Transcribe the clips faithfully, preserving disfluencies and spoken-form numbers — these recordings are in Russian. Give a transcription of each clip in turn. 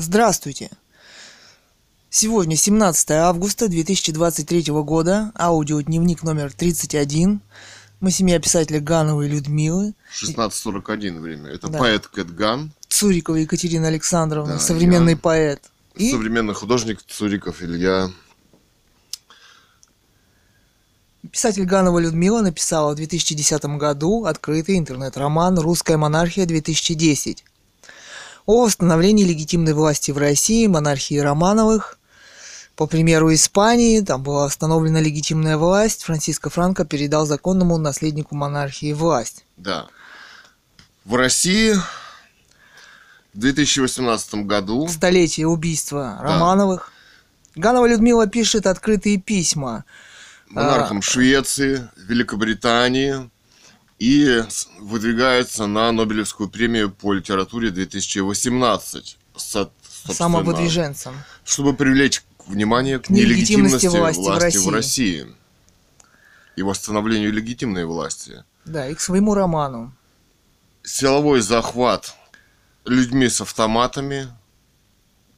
Здравствуйте! Сегодня семнадцатое августа две тысячи двадцать третьего года, аудиодневник номер тридцать один. Мы семья писателя Гановой Людмилы. шестнадцать сорок один время. Это да. Поэт Кэт Ган. Цурикова Екатерина Александровна, да, современный я... поэт. И... Современный художник Цуриков Илья. Писатель Ганова Людмила написала в две тысячи десятом году открытый интернет-роман «Русская монархия-две тысячи десять» о восстановлении легитимной власти в России, монархии Романовых. По примеру Испании, там была восстановлена легитимная власть, Франсиско Франко передал законному наследнику монархии власть. Да. В России в две тысячи восемнадцатом году... Столетие убийства Романовых. Да. Ганова Людмила пишет открытые письма монархам Швеции, Великобритании и выдвигается на Нобелевскую премию по литературе две тысячи восемнадцать. Самовыдвиженцем. Чтобы привлечь внимание к нелегитимности, нелегитимности власти, власти в, России. в России и восстановлению легитимной власти. Да, и к своему роману. Силовой захват людьми с автоматами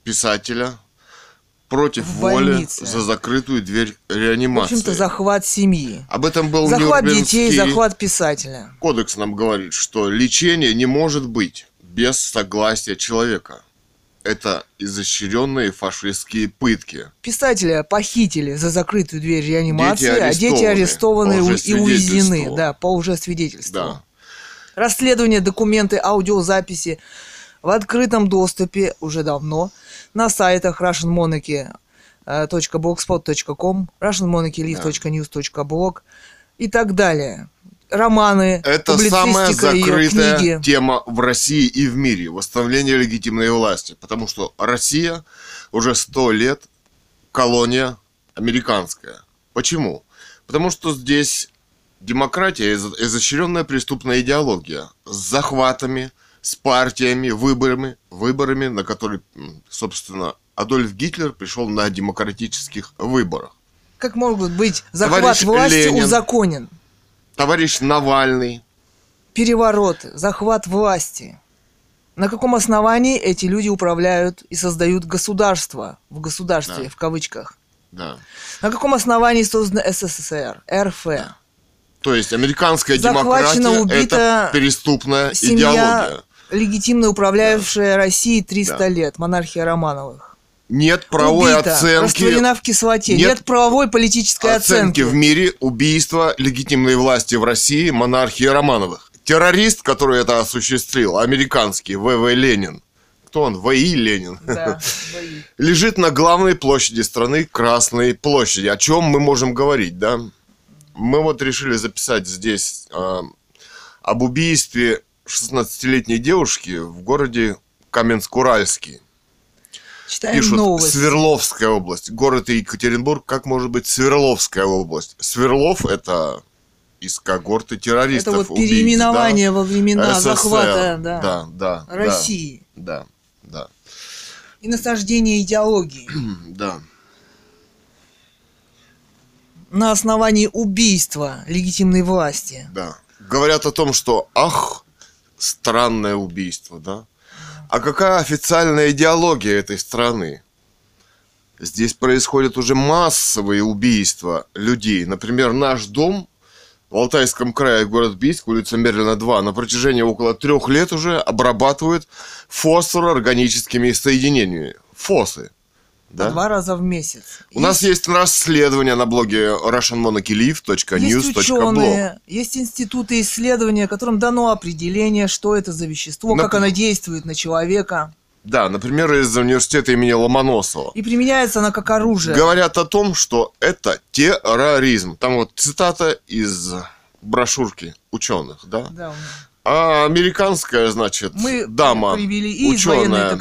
писателя против воли за закрытую дверь реанимации. В общем-то, захват семьи. Об этом был захват детей, захват писателя. Кодекс нам говорит, что лечение не может быть без согласия человека. Это изощренные фашистские пытки. Писателя похитили за закрытую дверь реанимации, дети а дети арестованы и увезены, да, по лжесвидетельству. Да. Расследование, документы, аудиозаписи в открытом доступе уже давно на сайтах russian monarchy точка blogspot точка com, russian monarchy list точка news точка blog и так далее. Романы, это самая закрытая тема в России и в мире. Восстановление легитимной власти. Потому что Россия уже сто лет колония американская. Почему? Потому что здесь демократия, изощренная преступная идеология с захватами, с партиями, выборами, выборами, на которые, собственно, Адольф Гитлер пришел на демократических выборах. Как может быть захват Товарищ власти Ленин, узаконен? Товарищ Навальный. Переворот, захват власти. На каком основании эти люди управляют и создают государство? В государстве, да. В кавычках. Да. На каком основании создано СССР, эр эф? Да. То есть американская демократия – это преступная идеология. Легитимно управлявшая, да, Россией триста, да, лет, монархия Романовых. Нет правовой убита, оценки. Растворена в кислоте. Нет, нет правовой политической оценки. Оценки в мире убийства легитимной власти в России, монархии Романовых. Террорист, который это осуществил, американский, вэ вэ Ленин. Кто он? вэ и Ленин. Да, вэ и. Лежит на главной площади страны, Красной площади. О чем мы можем говорить, да? Мы вот решили записать здесь э, об убийстве шестнадцатилетней девушки в городе Каменск-Уральский. Читаем. Пишут, новость. Свердловская область. Город Екатеринбург, как может быть Свердловская область? Сверлов – это из когорты террористов. Это вот убийц, переименование, да, во времена СССР, захвата, да, да, да, России. Да, да. И насаждение идеологии. Да. На основании убийства легитимной власти. Да. Говорят о том, что ах, странное убийство, да? А какая официальная идеология этой страны? Здесь происходят уже массовые убийства людей. Например, наш дом в Алтайском крае, город Бийск, улица Мерлина, два, на протяжении около трех лет уже обрабатывают фосфороорганическими соединениями. Фосы. Да? Два раза в месяц. У есть... нас есть расследование на блоге russian monarchy live точка news точка blog. Есть институты исследования, которым дано определение, что это за вещество, Нап... как оно действует на человека. Да, например, из университета имени Ломоносова. И применяется оно как оружие. Говорят о том, что это терроризм. Там вот цитата из брошюрки ученых, да? Да. А американская, значит, мы дама, ученая,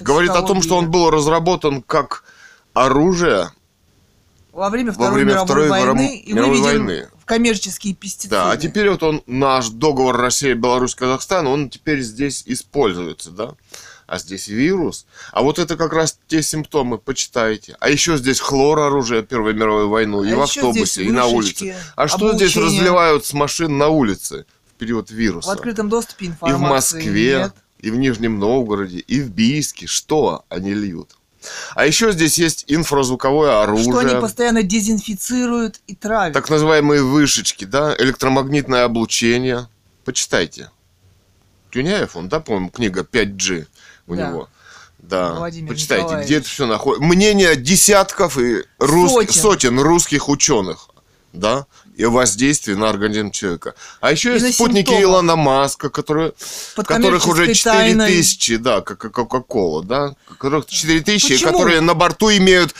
говорит о том, что он был разработан как оружие во время Второй, во время второй мировой, второй войны, и мировой войны в коммерческие пестициды. Да, а теперь вот он, наш договор Россия-Беларусь-Казахстан, он теперь здесь используется, да? А здесь вирус. А вот это как раз те симптомы, почитайте. А еще здесь хлороружие Первой мировой войны, а и в автобусе, и на улице. А что облучение здесь разливают с машин на улице? Период вируса. В открытом доступе информации. И в Москве. Нет. и в Нижнем Новгороде, и в Бийске. Что они льют? А еще здесь есть инфразвуковое оружие. Что они постоянно дезинфицируют и травят. Так называемые вышечки, да, электромагнитное облучение. Почитайте. Тюняев, он, да, по-моему, книга пять джи у да. него. Да, Владимир почитайте, Николаевич. Где это все находится. Мнение десятков и рус... сотен. сотен русских ученых, да, и воздействие на организм человека. А еще и есть спутники симптомов. Илона Маска, которые, которых уже четыре тысячи, да, как Кока-Кола, да, которых четыре тысячи, Почему? которые на борту имеют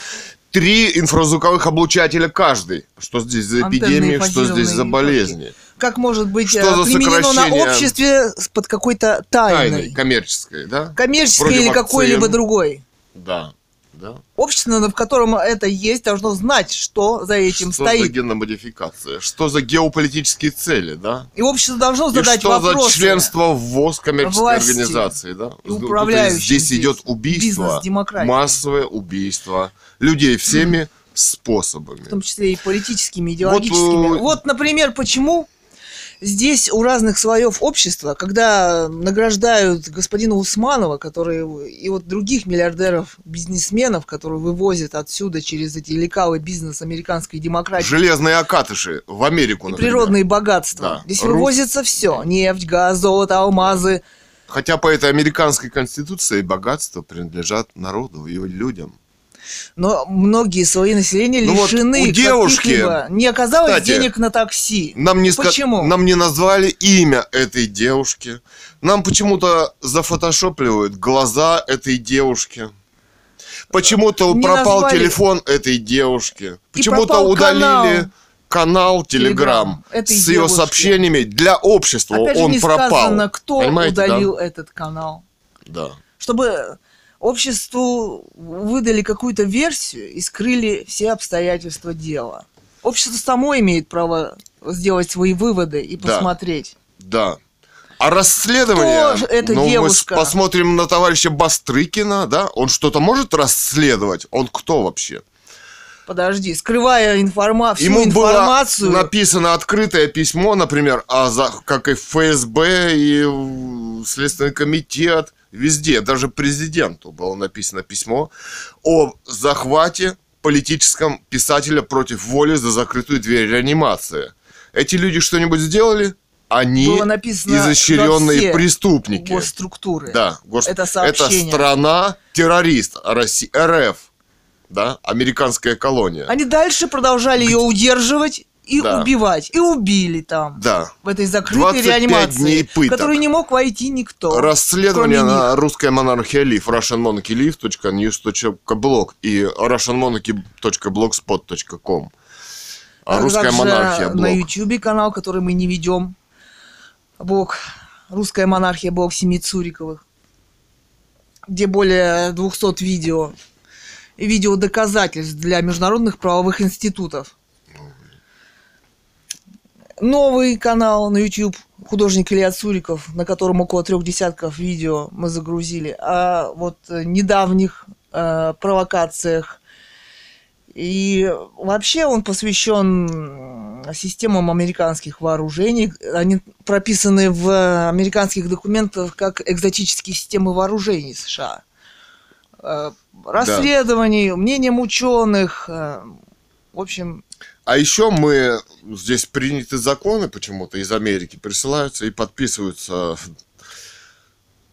три инфразвуковых облучателя каждый. Что здесь за эпидемии, что здесь за болезни. Как может быть что применено на обществе под какой-то тайной. Тайной, коммерческой, да? Коммерческой Вроде или вакцин. Какой-либо другой. Да, да. Общество, в котором это есть, должно знать, что за этим что стоит. Что за генномодификация, что за геополитические цели, да? И общество должно задать вопрос. Что вопросы за членство в ВОЗ коммерческой власти, организации, да? Управляющих здесь, здесь идет убийство, массовое убийство людей всеми mm. способами. В том числе и политическими, идеологическими. Вот, вот например, почему... Здесь у разных слоев общества, когда награждают господина Усманова, который, и вот других миллиардеров, бизнесменов, которые вывозят отсюда через эти лекалы бизнес американской демократии. Железные окатыши в Америку, и например. Природные богатства. Да. Здесь Русь. Вывозится все. Нефть, газ, золото, алмазы. Хотя по этой американской конституции богатства принадлежат народу и людям. Но многие слои населения ну лишены вот у девушки, не оказалось кстати, денег на такси. Нам не Почему? Ска- нам не назвали имя этой девушки. Нам почему-то зафотошопливают глаза этой девушки. Почему-то не пропал назвали... телефон этой девушки. Почему-то удалили канал, канал Telegram с девушки. Ее сообщениями для общества. Опять же, Он не пропал. Сказано, кто Понимаете, удалил да? этот канал. Да. Чтобы... Обществу выдали какую-то версию и скрыли все обстоятельства дела. Общество само имеет право сделать свои выводы и посмотреть. Да. да. А расследование... Кто эта ну, девушка? Мы посмотрим на товарища Бастрыкина, да? Он что-то может расследовать? Он кто вообще? Подожди, скрывая информа- всю Ему информацию... Ему было написано открытое письмо, например, а за... как и эф эс бэ, и Следственный комитет. Везде, даже президенту было написано письмо о захвате политическом писателя против воли за закрытую дверь реанимации. Эти люди что-нибудь сделали? Они изощренные преступники. Госструктуры. Да, гос... Это сообщение. Это страна террорист эр эф, да, американская колония. Они дальше продолжали Где... ее удерживать. И да. убивать. И убили там. Да. В этой закрытой реанимации, в которую не мог войти никто. Расследование на русская монархия лив. russianmonarchylive.news.blog и russianmonarchy.blogspot.com. А русская монархия блог. На ютубе канал, который мы не ведем. Блог. Русская монархия блог семьи Цуриковых. Где более двухсот видео. И видео доказательств для международных правовых институтов. Новый канал на YouTube, художник Илья Цуриков, на котором около трех десятков видео мы загрузили. О вот недавних э, провокациях. И вообще он посвящен системам американских вооружений. Они прописаны в американских документах как экзотические системы вооружений США. Э, расследований, да. мнением ученых. Э, в общем... А еще мы, здесь приняты законы почему-то из Америки, присылаются и подписываются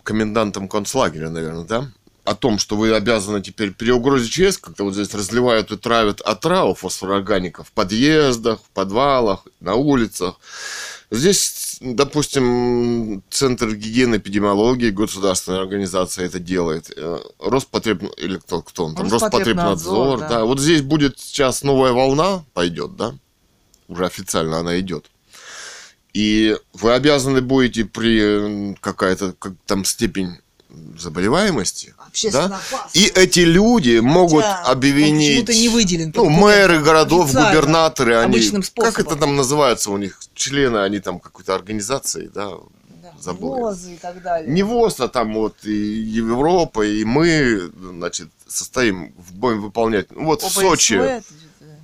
комендантом концлагеря, наверное, да? О том, что вы обязаны теперь при угрозе ЧС, как-то вот здесь разливают и травят отраву фосфорорганика в подъездах, в подвалах, на улицах. Здесь, допустим, Центр гигиены и эпидемиологии, государственная организация это делает. Роспотреб... Или кто, кто он там? Роспотребнадзор. Да. Да. Вот здесь будет сейчас новая волна, пойдет, да? Уже официально она идет. И вы обязаны будете при какая-то как, там степень заболеваемости. Да? И эти люди могут да, обвинить... Почему-то не выделен. Ну, мэры городов, губернаторы. Они, как это там называется у них? Члены, они там какой-то организации, да? да забыл. ВОЗ и так далее. Не ВОЗ, а там вот и Европа, и мы, значит, состоим, будем выполнять... Вот ОПСВ в Сочи... Это...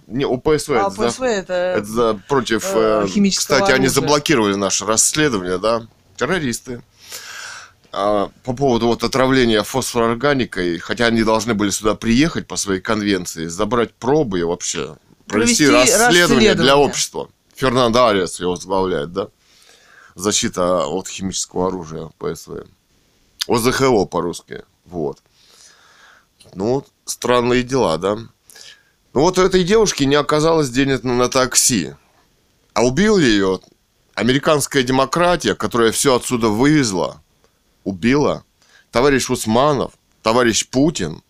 Не, ОПСВ, а, это, ОПСВ за, это... это за против... Э, кстати, оружия. Они заблокировали наше расследование, да? Террористы. А по поводу вот отравления фосфорорганикой, хотя они должны были сюда приехать по своей конвенции, забрать пробы и вообще провести, провести расследование, расследование для общества. Фернандо Ариас его сбавляет, да? Защита от химического оружия ПСВ. ОЗХО по-русски. Вот. Ну, странные дела, да? Ну, вот у этой девушки не оказалось денег на такси. А убил ее американская демократия, которая все отсюда вывезла. Убила. Товарищ Усманов, товарищ Путин,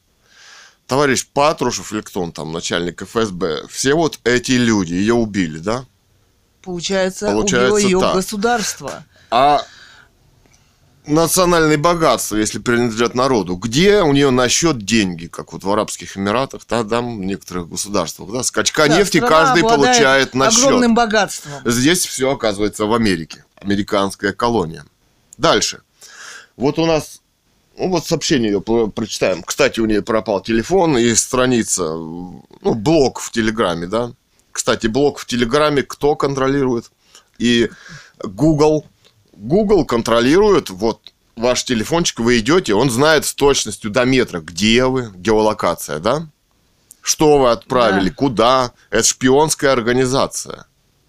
товарищ Патрушев, или кто он там, начальник эф эс бэ. Все вот эти люди ее убили, да? Получается, Получается убило ее так. Государство. А национальные богатства, если принадлежат народу, где у нее на счет деньги, как вот в Арабских Эмиратах, да, там в некоторых государствах, да, скачка да, нефти каждый получает на счет. Огромным богатством. Здесь все оказывается в Америке. Американская колония. Дальше. Вот у нас, ну вот сообщение ее прочитаем. Кстати, у нее пропал телефон и страница, ну, блог в Телеграме, да. Кстати, блог в Телеграме кто контролирует? И Google. Google контролирует, вот ваш телефончик, вы идете, он знает с точностью до метра, где вы, геолокация, да? Что вы отправили, да. Куда? Это шпионская организация,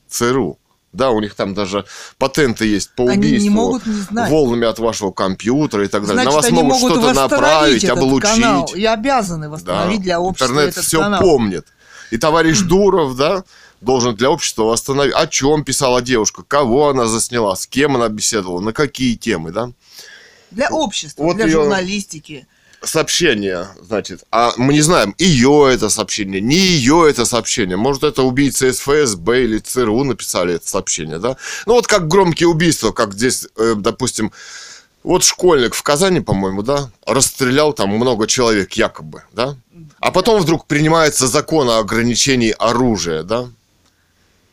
ЦРУ. Да, у них там даже патенты есть по они убийству не могут не знать. Волнами от вашего компьютера и так далее. Значит, на вас могут, могут что-то направить, этот облучить. Канал. И обязаны восстановить да. Для общества интернет этот все канал. Помнит. И товарищ Дуров, да, должен для общества восстановить. О чем писала девушка, кого она засняла, с кем она беседовала, на какие темы, да? Для общества, вот для журналистики. Сообщение, значит, а мы не знаем, ее это сообщение, не ее это сообщение. Может, это убийцы из эф эс бэ или ЦРУ написали это сообщение, да? Ну, вот как громкие убийства, как здесь, допустим, вот школьник в Казани, по-моему, да, расстрелял там много человек якобы, да? А потом вдруг принимается закон о ограничении оружия, да?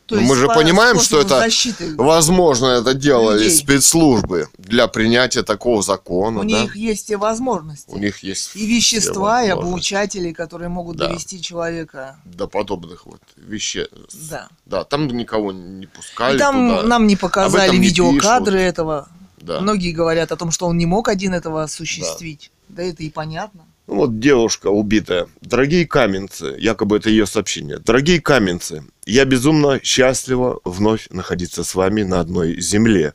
То есть мы же понимаем, что это, возможно, это делали людей. Спецслужбы для принятия такого закона. У да? них есть те возможности. У них есть и вещества, и облучатели, которые могут да. довести человека до подобных вот вещей. Да. Да, там никого не пускали. И там туда. Нам не показали видеокадры не этого. Да. Многие говорят о том, что он не мог один этого осуществить. Да, да это и понятно. Ну, вот девушка убитая. Дорогие каменцы, якобы это ее сообщение. Дорогие каменцы, я безумно счастлива вновь находиться с вами на одной земле.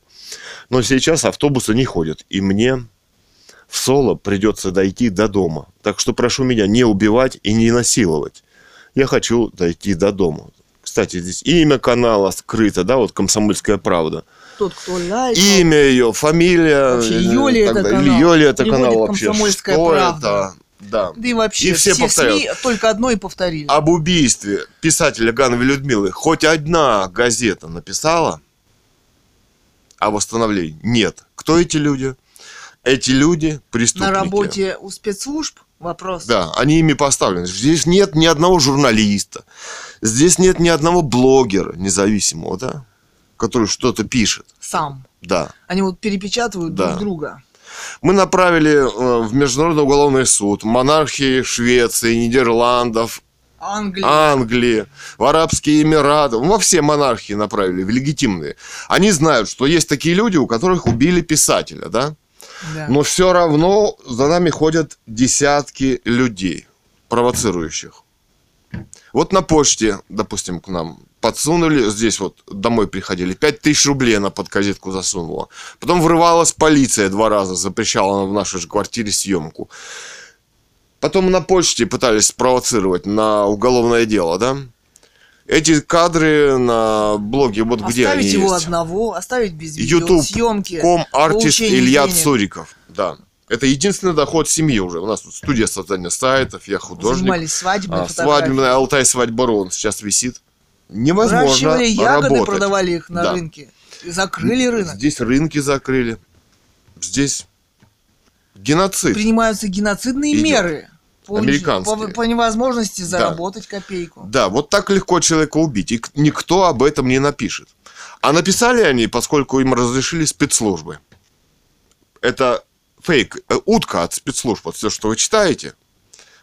Но сейчас автобусы не ходят, и мне в соло придется дойти до дома. Так что прошу меня не убивать и не насиловать. Я хочу дойти до дома. Кстати, здесь имя канала скрыто, да, вот «Комсомольская правда». Тот, кто лайк, имя ее, фамилия. Вообще, ее ли это канал? Ее ли это канал вообще? «Комсомольская правда». Да. Да и вообще, и все, все СМИ только одно и повторили. Об убийстве писателя Гановой Людмилы хоть одна газета написала, а восстановлений нет. Кто эти люди? Эти люди преступники. На работе у спецслужб вопрос. Да, они ими поставлены. Здесь нет ни одного журналиста. Здесь нет ни одного блогера независимого, да? Который что-то пишет. Сам. Да. Они вот перепечатывают да. друг друга. Мы направили в Международный уголовный суд монархии Швеции, Нидерландов, Англии. Англии, в Арабские Эмираты. Во все монархии направили, в легитимные. Они знают, что есть такие люди, у которых убили писателя, да? Да. Но все равно за нами ходят десятки людей, провоцирующих. Вот на почте, допустим, к нам подсунули, здесь вот домой приходили, пять тысяч рублей она под козетку засунула. Потом врывалась полиция два раза, запрещала в нашей же квартире съемку. Потом на почте пытались спровоцировать на уголовное дело, да? Эти кадры на блоге, вот оставить где они есть? Оставить его одного, оставить без видеосъемки. ютуб точка ком артист Илья денег. Цуриков, да. Это единственный доход семьи уже. У нас тут студия создания сайтов, я художник. Занимались свадебной а, фотографией. Свадебная Алтай-свадьба.ру, он сейчас висит. Невозможно выращивали ягоды, работать. Продавали их на да. рынке. И закрыли рынок. Здесь рынки закрыли. Здесь геноцид. Принимаются геноцидные идет. Меры. По, по, по невозможности заработать да. копейку. Да, вот так легко человека убить. И никто об этом не напишет. А написали они, поскольку им разрешили спецслужбы. Это... фейк, утка от спецслужб, вот все, что вы читаете.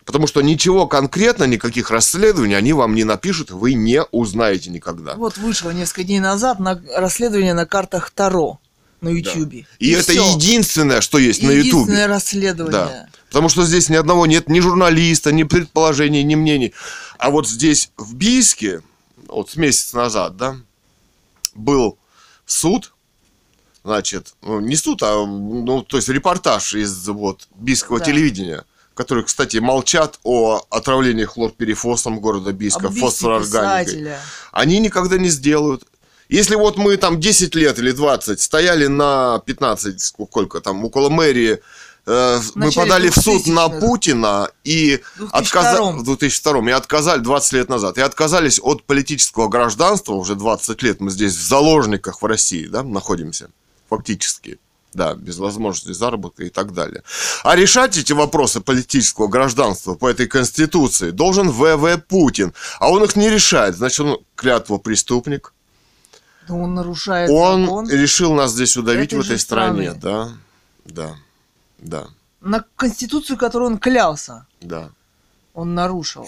Потому что ничего конкретно, никаких расследований они вам не напишут, вы не узнаете никогда. Вот вышло несколько дней назад на расследование на картах Таро. на Ютьюбе. Да. И, и это все. единственное, что есть единственное на Ютьюбе. Единственное расследование. Да. Потому что здесь ни одного нет, ни журналиста, ни предположений, ни мнений. А вот здесь, в Бийске, вот с месяц назад, да, был суд, значит, ну, не суд, а, ну, то есть репортаж из вот бийского да. телевидения, которые, кстати, молчат о отравлении хлорперифосом города Бийска, фосфорорганикой. Они никогда не сделают. Если вот мы там десять лет или двадцать стояли на пятнадцать, сколько там, около мэрии, э, мы подали в суд на Путина и отказали в две тысячи втором, и отказали двадцать лет назад, и отказались от политического гражданства, уже двадцать лет мы здесь в заложниках в России, да, находимся, фактически. Да, без возможности заработка и так далее. А решать эти вопросы политического гражданства по этой конституции должен В В Путин. А он их не решает. Значит, он клятва преступник. Да он нарушает он закон. Он решил нас здесь удавить в этой стране. Да, да, да. На конституцию, которую он клялся. Да. Он нарушил.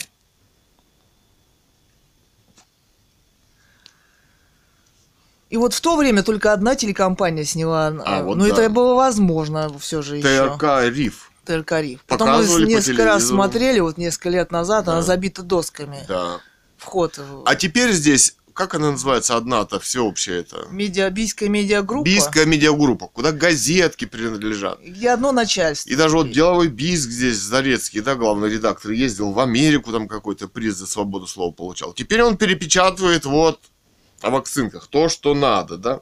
И вот в то время только одна телекомпания сняла, а, вот но да. это было возможно все же еще. Т Р К Риф. Т Р К Риф. Потом мы несколько раз смотрели, вот несколько лет назад, да. она забита досками. Да. Вход. А теперь здесь, как она называется, одна-то всеобщая это? Медиа, бийская медиагруппа. Бийская медиагруппа, куда газетки принадлежат. И одно начальство. И даже вот деловой Бийск здесь, Зарецкий, да, главный редактор, ездил в Америку, там какой-то приз за свободу слова получал. Теперь он перепечатывает вот... о вакцинках, то, что надо, да,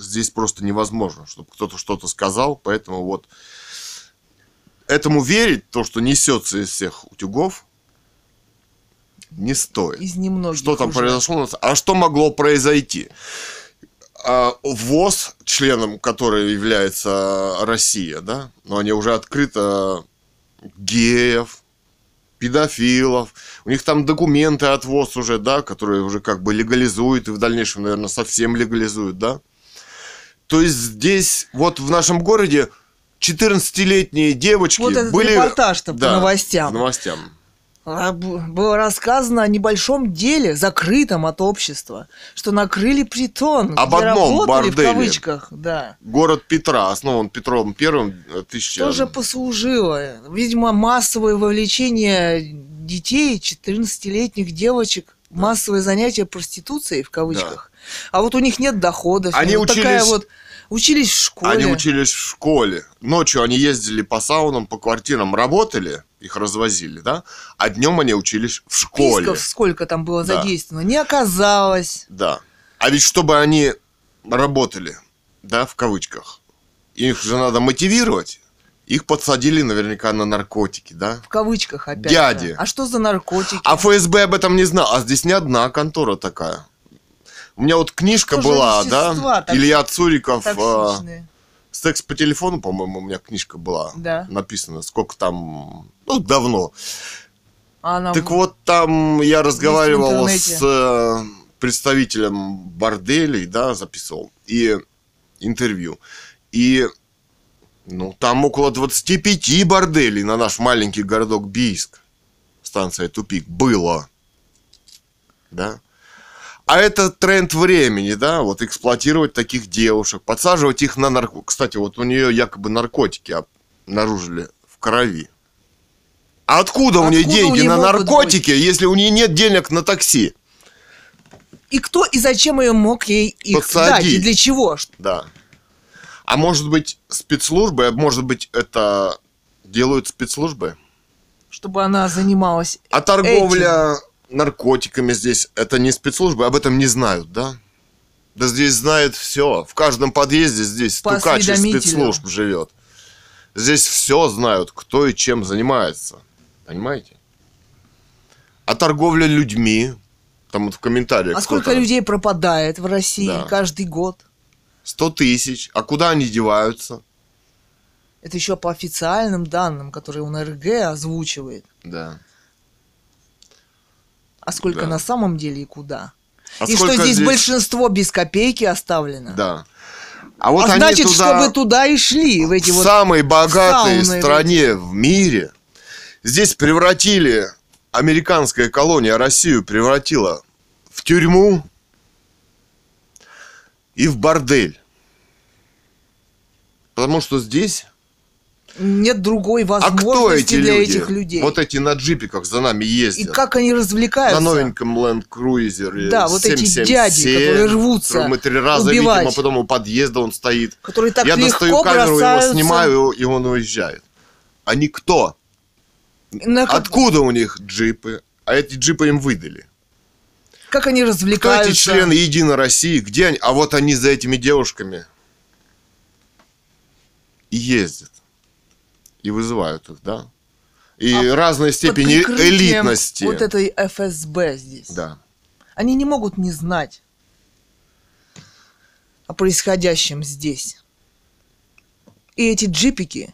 здесь просто невозможно, чтобы кто-то что-то сказал, поэтому вот этому верить, то, что несется из всех утюгов, не стоит. Из немногих. Что там уже произошло у нас? А что могло произойти? ВОЗ, членом которой является Россия, да, но они уже открыто геев, педофилов, у них там документы от ВОЗ уже, да, которые уже как бы легализуют и в дальнейшем, наверное, совсем легализуют, да. То есть здесь вот в нашем городе четырнадцатилетние девочки вот этот были... репортаж-то да, по новостям. новостям. Было рассказано о небольшом деле, закрытом от общества, что накрыли притон, об где одном работали, борделе. В кавычках, да. Город Петра, основан Петром Первым. Что же послужило? Видимо, массовое вовлечение детей, четырнадцатилетних девочек, да. массовое занятие проституцией, в кавычках. Да. А вот у них нет доходов. Они вот учились... Такая вот... учились в школе. Они учились в школе. Ночью они ездили по саунам, по квартирам, работали, их развозили, да? А днем они учились в школе. Списков сколько там было да. задействовано, не оказалось. Да. А ведь чтобы они работали, да, в кавычках, их же надо мотивировать. Их подсадили наверняка на наркотики, да? В кавычках опять. Дяди. Да. А что за наркотики? А Ф С Б об этом не знал. А здесь не одна контора такая. У меня вот книжка что была, да, так... Илья Цуриков, э, «Секс по телефону», по-моему, у меня книжка была да. написана, сколько там, ну, давно. А так в... вот, там я разговаривал с э, представителем борделей, да, записывал, и интервью. И, ну, там около двадцати пяти борделей на наш маленький городок Бийск, станция «Тупик», было, да. А это тренд времени, да, вот эксплуатировать таких девушек, подсаживать их на наркотики. Кстати, вот у нее якобы наркотики обнаружили в крови. А откуда, откуда у нее деньги у на наркотики, быть? Если у нее нет денег на такси? И кто и зачем ее мог ей их подсадить. Дать? И для чего? Да. А может быть, спецслужбы, может быть, это делают спецслужбы? Чтобы она занималась этим. А торговля... наркотиками здесь, это не спецслужбы, об этом не знают, да? Да здесь знает все. В каждом подъезде здесь стукач из спецслужб живет. Здесь все знают, кто и чем занимается. Понимаете? А торговля людьми, там вот в комментариях. А сколько людей пропадает в России да. каждый год? Сто тысяч. А куда они деваются? Это еще по официальным данным, которые О Н Р Г озвучивает. Да. А сколько да. на самом деле и куда? А и что здесь, здесь большинство без копейки оставлено. Да. А, вот а значит, туда... чтобы туда и шли. В эти в вот самой богатой стране эти. В мире. Здесь превратили, американская колония Россию превратила в тюрьму и в бордель. Потому что здесь... Нет другой возможности а кто эти для люди? Этих людей. Вот эти на джипиках за нами ездят. И как они развлекаются. На новеньком Land Cruiser. Да, вот эти дяди, которые рвутся мы три раза убивать. Видим, а потом у подъезда он стоит. Которые так Я достаю камеру, бросаются. Его снимаю, и он уезжает. Они кто? На... Откуда у них джипы? А эти джипы им выдали. Как они развлекаются? Кто эти члены Единой России? Где они? А вот они за этими девушками и ездят. И вызывают их, да? И а разной степени элитности. Вот этой эф эс бэ здесь. Да. Они не могут не знать о происходящем здесь. И эти джипики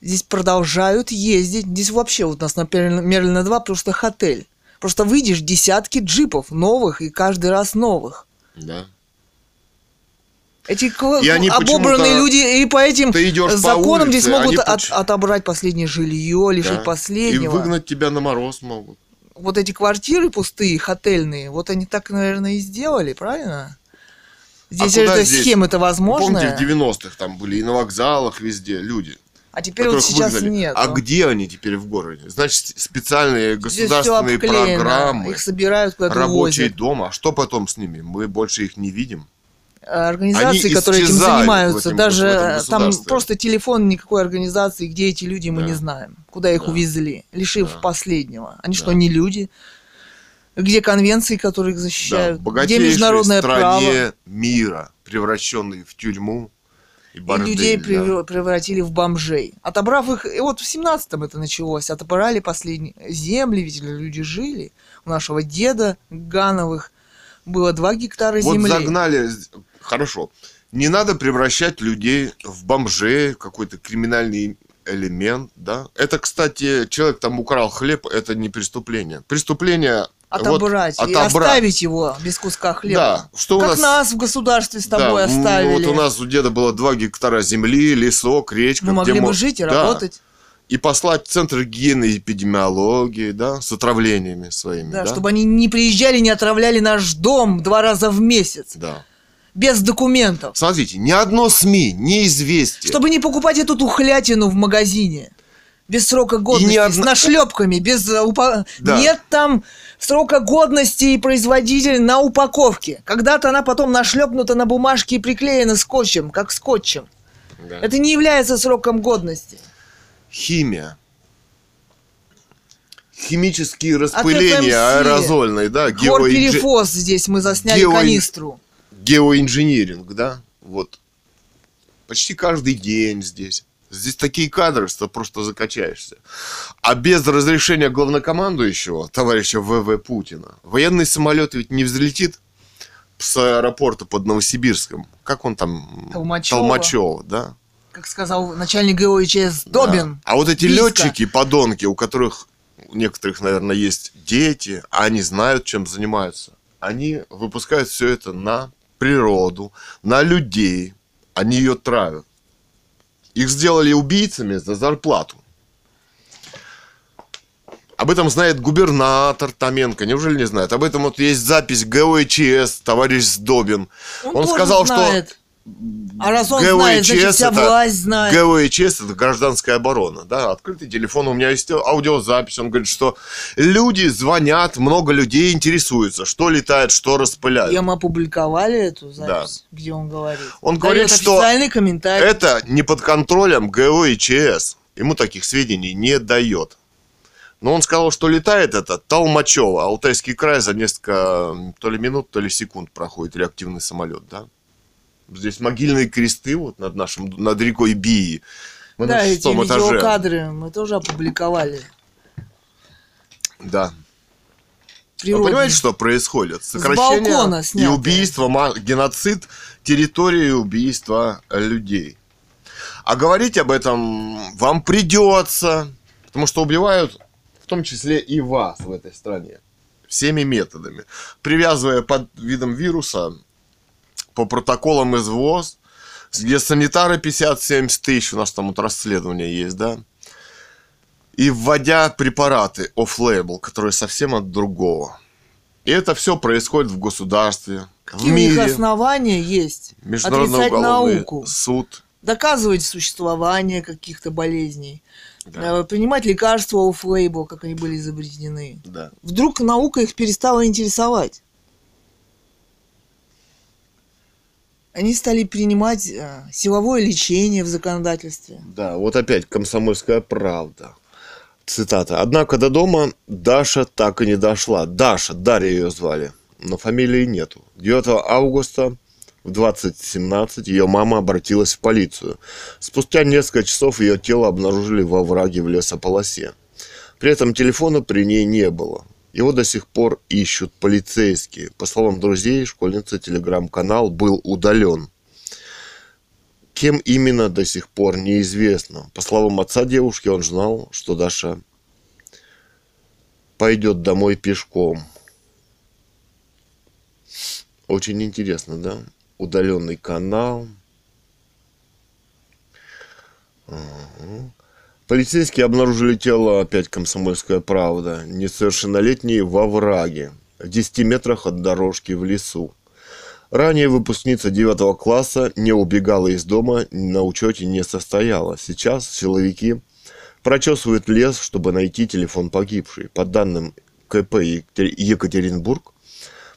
здесь продолжают ездить. Здесь вообще вот у нас на Мерлина два просто отель. Просто выйдешь десятки джипов новых и каждый раз новых. Да. Эти и обобранные люди и по этим законам по улице, здесь могут от, отобрать последнее жилье, лишить да. последнего. И выгнать тебя на мороз могут. Вот эти квартиры пустые, отельные, вот они так, наверное, и сделали, правильно? Здесь а эта схема-то возможна. Помните, в девяностых там были и на вокзалах везде люди. А теперь вот сейчас выгнали. Нет. А где они теперь в городе? Значит, специальные государственные программы. Их собирают куда-то рабочие возят. Дома. А что потом с ними? Мы больше их не видим. Организации, они которые этим занимаются, этом, даже там просто телефон никакой организации, где эти люди, мы да. не знаем, куда их да. увезли, лишив да. последнего. Они да. что, не люди? Где конвенции, которые их защищают? Да. Богатейшие где международное право? В стране мира, превращенные в тюрьму и бордель. И людей да. превратили в бомжей. Отобрав их, и вот в семнадцатом это началось, отобрали последние земли, ведь люди жили. У нашего деда Гановых было два гектара вот земли. Вот загнали... Хорошо. Не надо превращать людей в бомжей, какой-то криминальный элемент, да? Это, кстати, человек там украл хлеб, это не преступление. Преступление... Отобрать. Вот, и отобрать. Оставить его без куска хлеба. Да. Что как у нас... нас в государстве с тобой да. оставили. Вот у нас у деда было два гектара земли, лесок, речка. Мы могли где бы мож... жить и да. работать. И послать в Центр гигиены и эпидемиологии, да, с отравлениями своими. Да, да, чтобы они не приезжали, не отравляли наш дом два раза в месяц. Да. Без документов. Смотрите, ни одно СМИ, ни «Известия». Чтобы не покупать эту тухлятину в магазине. Без срока годности, од... с нашлепками. Без... Да. Нет там срока годности и производителя на упаковке. Когда-то она потом нашлепнута на бумажке и приклеена скотчем, как скотчем. Да. Это не является сроком годности. Химия. Химические распыления аэрозольные, да? Хлорперифос геоинж... здесь мы засняли Гео... канистру. Геоинжиниринг, да? Вот. Почти каждый день здесь. Здесь такие кадры, что просто закачаешься. А без разрешения главнокомандующего, товарища ВВ Путина, военный самолет ведь не взлетит с аэропорта под Новосибирском. Как он там? Толмачева. Толмачева, да? Как сказал начальник ГОИЧС Добин. Да. А вот эти летчики, подонки, у которых, у некоторых, наверное, есть дети, а они знают, чем занимаются. Они выпускают все это на природу, на людей. Они ее травят. Их сделали убийцами за зарплату. Об этом знает губернатор Томенко. Неужели не знает? Об этом вот есть запись ГОИЧС, товарищ Добин. Он, Он сказал, знает. Что... А раз он знает, значит, вся власть знает. ГОИЧС – это гражданская оборона. Да? Открытый телефон, у меня есть аудиозапись. Он говорит, что люди звонят, много людей интересуются, что летает, что распыляют. И мы опубликовали эту запись, да. где он говорит. Он, он говорит, что это не под контролем ГОИЧС. Ему таких сведений не дает. Но он сказал, что летает это Толмачева. Алтайский край за несколько то ли минут, то ли секунд проходит реактивный самолет, да? Здесь могильные кресты вот над нашим, над рекой Бии. Мы да, эти видеокадры этаже. Мы тоже опубликовали. Да. Природный. Вы понимаете, что происходит? Сокращение и убийство, геноцид территории, убийства людей. А говорить об этом вам придется, потому что убивают в том числе и вас в этой стране. Всеми методами. Привязывая под видом вируса... По протоколам из ВОЗ, где санитары пятьдесят-семьдесят тысяч, у нас там вот расследование есть, да, и вводя препараты офф-лейбл, которые совсем от другого. И это все происходит в государстве, какие в мире. Какие у них основания есть отрицать науку? Международный уголовный суд доказывать существование каких-то болезней, да. Принимать лекарства офф-лейбл, как они были изобретены. Да. Вдруг наука их перестала интересовать. Они стали принимать силовое лечение в законодательстве. Да, вот опять «Комсомольская правда». Цитата. «Однако до дома Даша так и не дошла. Даша, Дарья ее звали, но фамилии нету. девятого августа в двадцать семнадцать ее мама обратилась в полицию. Спустя несколько часов ее тело обнаружили во враге в лесополосе. При этом телефона при ней не было. Его до сих пор ищут полицейские. По словам друзей, школьница телеграм-канал был удален. Кем именно, до сих пор неизвестно. По словам отца девушки, он знал, что Даша пойдет домой пешком». Очень интересно, да? Удаленный канал. Угу. Полицейские обнаружили тело, опять «Комсомольская правда», несовершеннолетней во враге, в десяти метрах от дорожки в лесу. Ранее выпускница девятого класса не убегала из дома, на учете не состояла. Сейчас силовики прочесывают лес, чтобы найти телефон погибшей. По данным ка пэ Екатеринбург,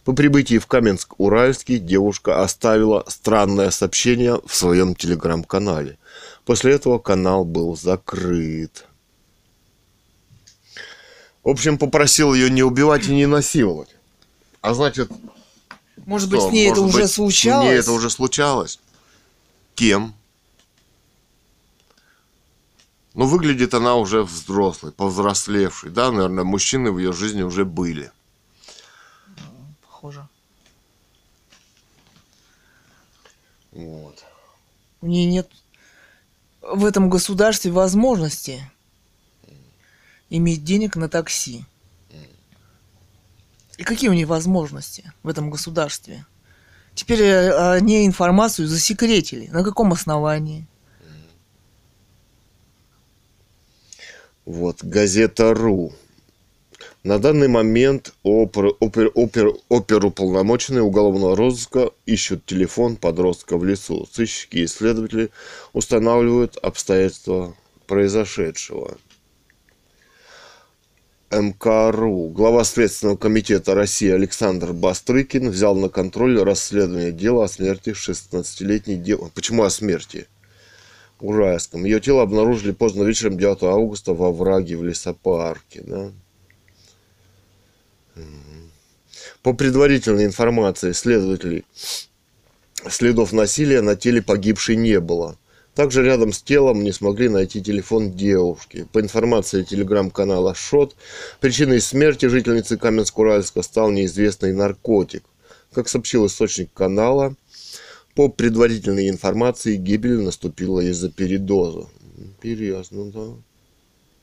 по прибытии в Каменск-Уральский девушка оставила странное сообщение в своем телеграм-канале. После этого канал был закрыт. В общем, попросил ее не убивать и не насиловать. А значит... Может что? быть, с ней Может это быть, уже случалось? С ней это уже случалось. Кем? Ну, выглядит она уже взрослой, повзрослевшей. Да, наверное, мужчины в ее жизни уже были. Похоже. Вот. У нее нет... в этом государстве возможности иметь денег на такси. И какие у них возможности в этом государстве? Теперь они информацию засекретили. На каком основании? Вот, газета точка ру. На данный момент опер, опер, опер, оперуполномоченные уголовного розыска ищут телефон подростка в лесу. Сыщики и следователи устанавливают обстоятельства произошедшего. эм ка ру. Глава Следственного комитета России Александр Бастрыкин взял на контроль расследование дела о смерти шестнадцатилетней девушки. Почему о смерти? В Уральском. Ее тело обнаружили поздно вечером девятого августа во враге в лесопарке. Да? По предварительной информации следователей, следов насилия на теле погибшей не было. Также рядом с телом не смогли найти телефон девушки. По информации телеграм-канала «Шот», причиной смерти жительницы Каменск-Уральска стал неизвестный наркотик. Как сообщил источник канала, по предварительной информации, гибель наступила из-за передоза. Интересно, да.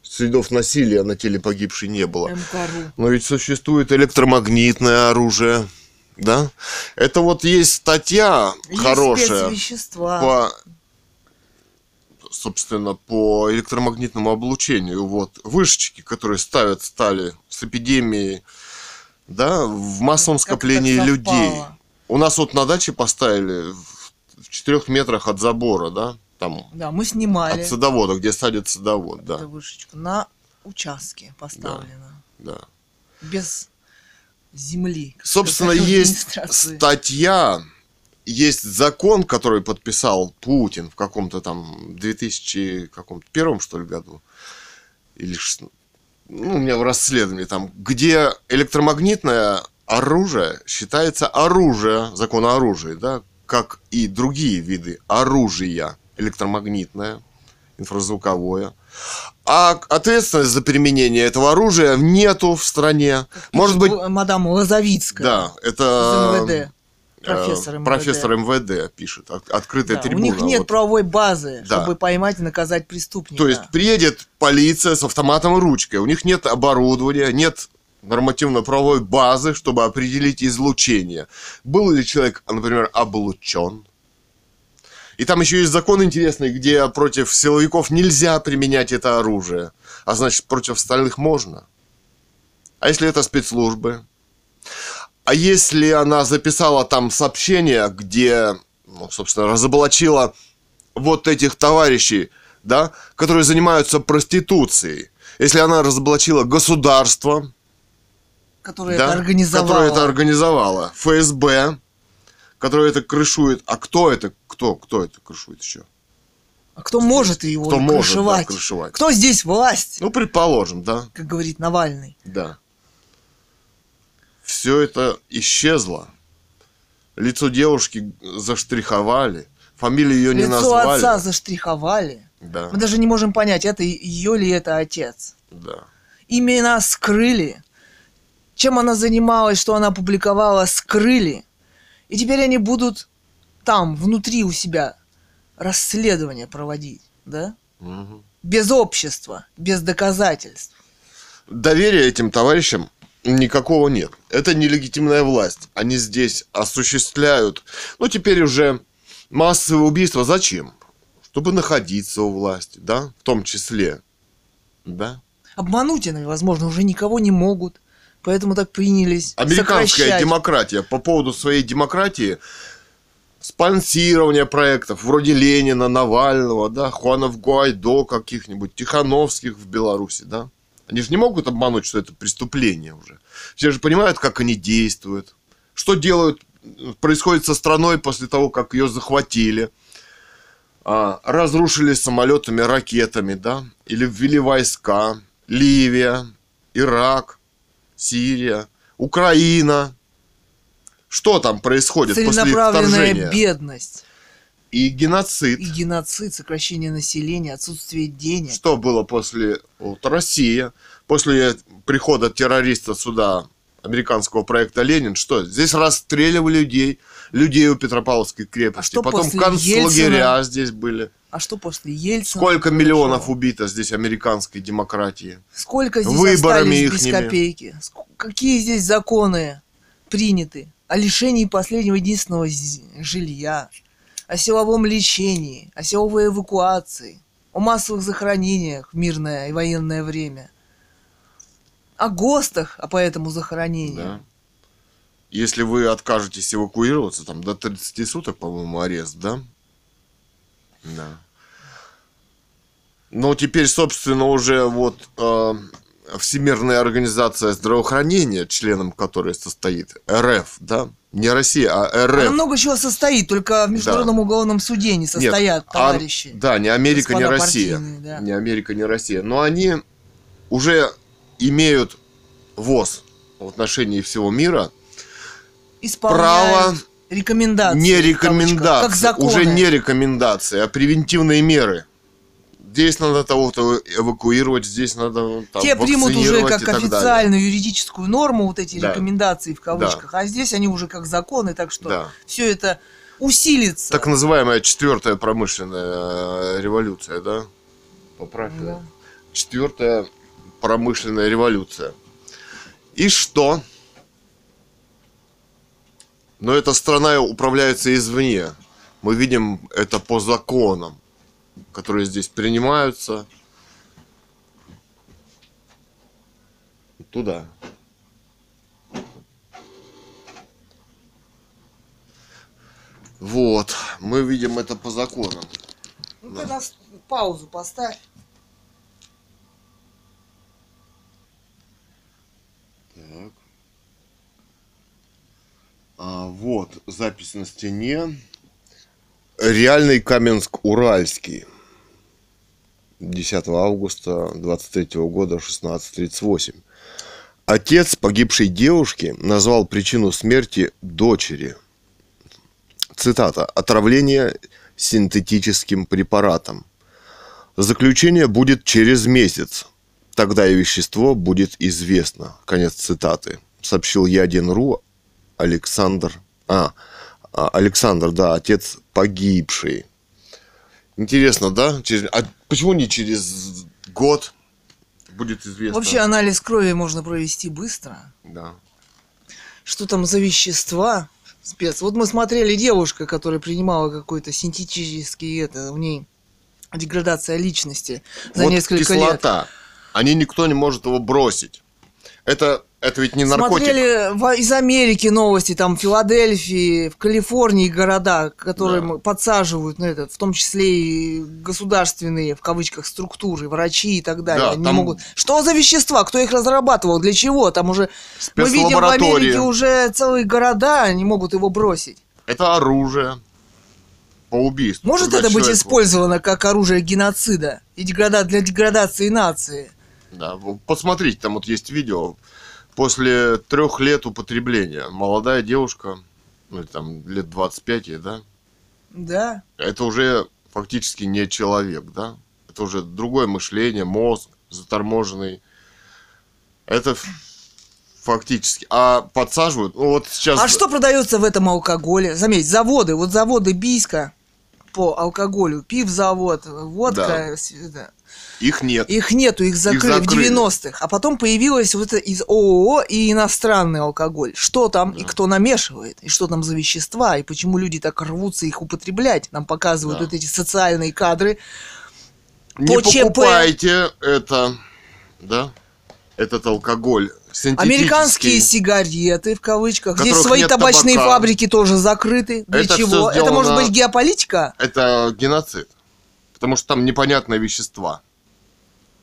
Следов насилия на теле погибшей не было. эм ка ру. Но ведь существует электромагнитное оружие. Да? Это вот есть статья есть хорошая по, собственно, по электромагнитному облучению. Вот вышечки, которые ставят стали с эпидемией, да, в массовом скоплении людей. У нас вот на даче поставили в четырёх метрах от забора, да? Там, да, мы снимали. От садовода, где садит садовод, да. Вышечку на участке поставлена. Да, да. Без земли. Собственно, есть статья, есть закон, который подписал Путин в каком-то там две тысячи первом, что ли, году. Или, ну, у меня в расследовании там, где электромагнитное оружие считается оружием, закон о оружии, да, как и другие виды оружия. Электромагнитное, инфразвуковое. А ответственность за применение этого оружия нету в стране. Как Может быть... мадам Лозовицкая. Да, это... эм вэ дэ. Профессор эм вэ дэ. Профессор эм вэ дэ пишет. Открытая да, трибуна. У них нет вот. правовой базы, да. чтобы поймать и наказать преступника. То есть, приедет полиция с автоматом и ручкой. У них нет оборудования, нет нормативно-правовой базы, чтобы определить излучение. Был ли человек, например, облучен? И там еще есть закон интересный, где против силовиков нельзя применять это оружие. А значит, против остальных можно. А если это спецслужбы? А если она записала там сообщение, где, ну, собственно, разоблачила вот этих товарищей, да, которые занимаются проституцией, если она разоблачила государство, которое, да, это организовало. которое это организовало, ФСБ, которое это крышует. А кто это? Кто, кто это крышует еще? А кто, кто может его кто крышевать? Может, да, крышевать? Кто здесь власть? Ну, предположим, да. Как говорит Навальный. Да. Все это исчезло. Лицо девушки заштриховали. Фамилию ее не назвали. Лицо отца заштриховали. Да. Мы даже не можем понять, это ее ли это отец. Да. Имена скрыли. Чем она занималась, что она публиковала, скрыли. И теперь они будут там, внутри у себя, расследование проводить, да? Угу. Без общества, без доказательств. Доверия этим товарищам никакого нет. Это нелегитимная власть. Они здесь осуществляют... Ну, теперь уже массовые убийства. Зачем? Чтобы находиться у власти, да? В том числе, да? Обмануть, возможно, уже никого не могут. Поэтому так принялись Американская сокращать. Демократия. По поводу своей демократии... Спонсирование проектов вроде Ленина, Навального, да, Хуанов Гуайдо каких-нибудь, Тихановских в Беларуси, да. Они же не могут обмануть, что это преступление уже. Все же понимают, как они действуют. Что делают, происходит со страной после того, как ее захватили. А, разрушили самолетами, ракетами, да. Или ввели войска. Ливия, Ирак, Сирия, Украина. Что там происходит после вторжения? Целенаправленная бедность. И геноцид. И геноцид, сокращение населения, отсутствие денег. Что было после вот, России, после прихода террориста сюда, американского проекта «Ленин», что здесь расстреливали людей, людей у Петропавловской крепости. А что потом после концлагеря Ельцина? Здесь были. А что после Ельцина? Сколько миллионов что? убито здесь американской демократии? Сколько здесь Выборами остались без ихними? копейки? Какие здесь законы приняты? О лишении последнего единственного жилья, о силовом лечении, о силовой эвакуации, о массовых захоронениях в мирное и военное время, о ГОСТах, а по этому захоронению. Да. Если вы откажетесь эвакуироваться, там до тридцати суток, по-моему, арест, да? Да. Но теперь, собственно, уже вот... Э- Всемирная организация здравоохранения, членом которой состоит РФ, да? Не Россия, а РФ. Она много чего состоит, только в Международном да. уголовном суде не состоят Нет, товарищи. А, да, не Америка, не Россия. Да. Не Америка, не Россия. Но они уже имеют ВОЗ в отношении всего мира. Исполняют право рекомендации. Не рекомендации. Как законы. Уже не рекомендации, а превентивные меры. Здесь надо того-то эвакуировать, здесь надо там, те примут уже как официальную юридическую норму, вот эти да. рекомендации в кавычках, да. а здесь они уже как законы, так что да. все это усилится. Так называемая четвертая промышленная революция, да? Поправь. Да. Четвертая промышленная революция. И что? Но эта страна управляется извне. Мы видим это по законам, которые здесь принимаются. Туда. Вот. Мы видим это по законам. Ну, да. Ты нас паузу поставь. Так. А, вот. Запись на стене. Реальный Каменск-Уральский. десятого августа двадцать третьего года, шестнадцать тридцать восемь. Отец погибшей девушки назвал причину смерти дочери. Цитата. «Отравление синтетическим препаратом. Заключение будет через месяц. Тогда и вещество будет известно». Конец цитаты. Сообщил Ядин точка ру Александр... А... Александр, да, отец погибший. Интересно, да? Через... А почему не через год будет известно? Вообще анализ крови можно провести быстро. Да. Что там за вещества? Спец. Вот мы смотрели, девушка, которая принимала какой-то синтетический, это, в ней деградация личности за вот несколько кислота. лет. Кислота. Они никто не может его бросить. Это Это ведь не наркотик. Смотрели из Америки новости, там, в Филадельфии, в Калифорнии города, которые да. подсаживают на этот, в том числе и государственные, в кавычках, структуры, врачи и так далее. Да, они там... могут... Что за вещества? Кто их разрабатывал? Для чего? Там уже... Мы видим в Америке уже целые города, они могут его бросить. Это оружие по убийству. Может это быть использовано как оружие геноцида и деграда... для деградации нации? Да, посмотрите, там вот есть видео... После трех лет употребления молодая девушка, ну, там, лет двадцать пять, да? Да. Это уже фактически не человек, да? Это уже другое мышление, мозг заторможенный. Это фактически... А подсаживают... Ну, вот сейчас... А что продается в этом алкоголе? Заметь, заводы. Вот заводы Бийска по алкоголю. Пивзавод, водка... Да. Их нет. Их нету, их закрыли, их закрыли в девяностых. А потом появилось вот это из ООО и иностранный алкоголь. Что там да. и кто намешивает, и что там за вещества, и почему люди так рвутся их употреблять. Нам показывают да. вот эти социальные кадры. Не по покупайте ЧП. Это, да, этот алкоголь синтетический. Американские сигареты, в кавычках. Здесь свои табачные табака. Фабрики тоже закрыты. Для это чего? Это может быть геополитика? Это геноцид. Потому что там непонятные вещества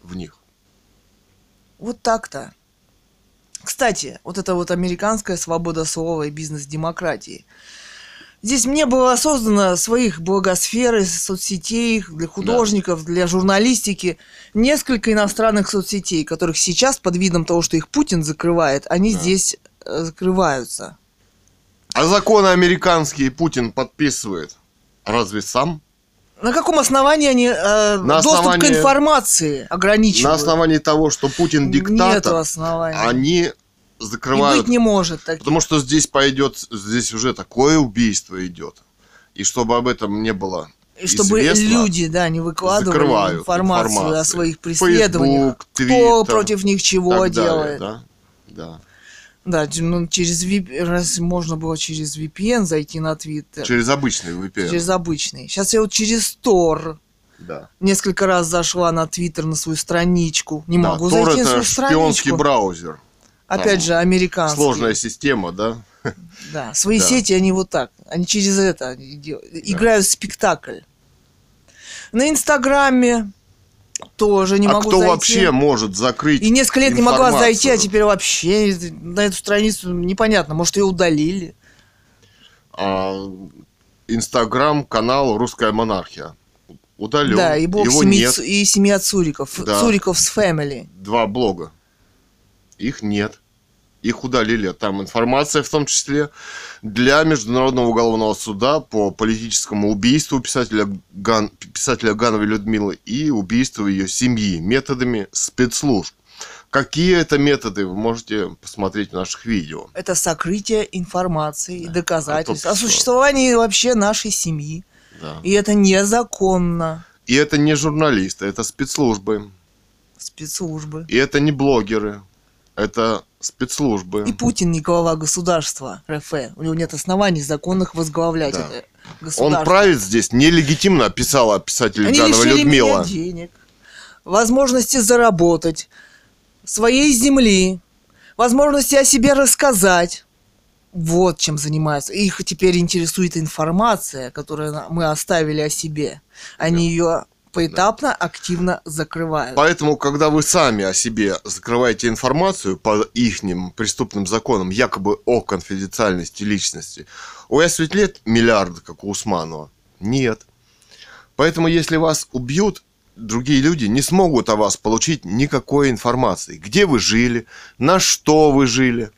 в них. Вот так-то. Кстати, вот это вот американская свобода слова и бизнес-демократии. Здесь не было создано своих блогосфер, соцсетей для художников, да. для журналистики. Несколько иностранных соцсетей, которых сейчас под видом того, что их Путин закрывает, они да. здесь закрываются. А законы американские Путин подписывает разве сам? На каком основании они э, на доступ основании, к информации ограничивают? На основании того, что Путин диктатор, они закрывают. И быть не может таких. Потому что здесь пойдет, здесь уже такое убийство идет. И чтобы об этом не было и известно, чтобы люди да, не выкладывали информацию, информацию о своих преследованиях, Facebook, Twitter, кто против них чего делает. Далее, да, да. да ну, через ви пи эн, можно было через ви пи эн зайти на Twitter. Через обычный ви пи эн. Через обычный. Сейчас я вот через Tor да. несколько раз зашла на Twitter, на свою страничку. Не да, могу Tor зайти на свою страничку. Tor это шпионский браузер. Опять же, американский. Сложная система, да? Да, свои да. сети, они вот так. Они через это они делают, да. играют в спектакль. На Инстаграме тоже не а могу зайти. А кто вообще может закрыть информацию? И несколько лет информацию. Не могла зайти, а теперь вообще на эту страницу непонятно. Может, ее удалили. Инстаграм-канал «Русская монархия». Удален. Да, и бог семьи, и семья Цуриков. Да. Цуриков с Family. Два блога. Их нет. Их удалили. Там информация в том числе для Международного уголовного суда по политическому убийству писателя, Ган... писателя Гановой Людмилы и убийству ее семьи методами спецслужб. Какие это методы, вы можете посмотреть в наших видео. Это сокрытие информации и да. доказательств о существовании вообще нашей семьи. Да. И это незаконно. И это не журналисты, это спецслужбы. Спецслужбы. И это не блогеры. Это спецслужбы. И Путин не глава государства РФ. У него нет оснований законных возглавлять да. это государство. Он правит здесь нелегитимно, писала писатель Ганова Людмила. Они лишили меня денег, возможности заработать, своей земли, возможности о себе рассказать. Вот чем занимаются. Их теперь интересует информация, которую мы оставили о себе. Они да. ее... поэтапно, да. активно закрывают. Поэтому, когда вы сами о себе закрываете информацию по ихним преступным законам, якобы о конфиденциальности личности, у вас ведь нет миллиарда, как у Усманова? Нет. Поэтому, если вас убьют, другие люди не смогут о вас получить никакой информации. Где вы жили, на что вы жили,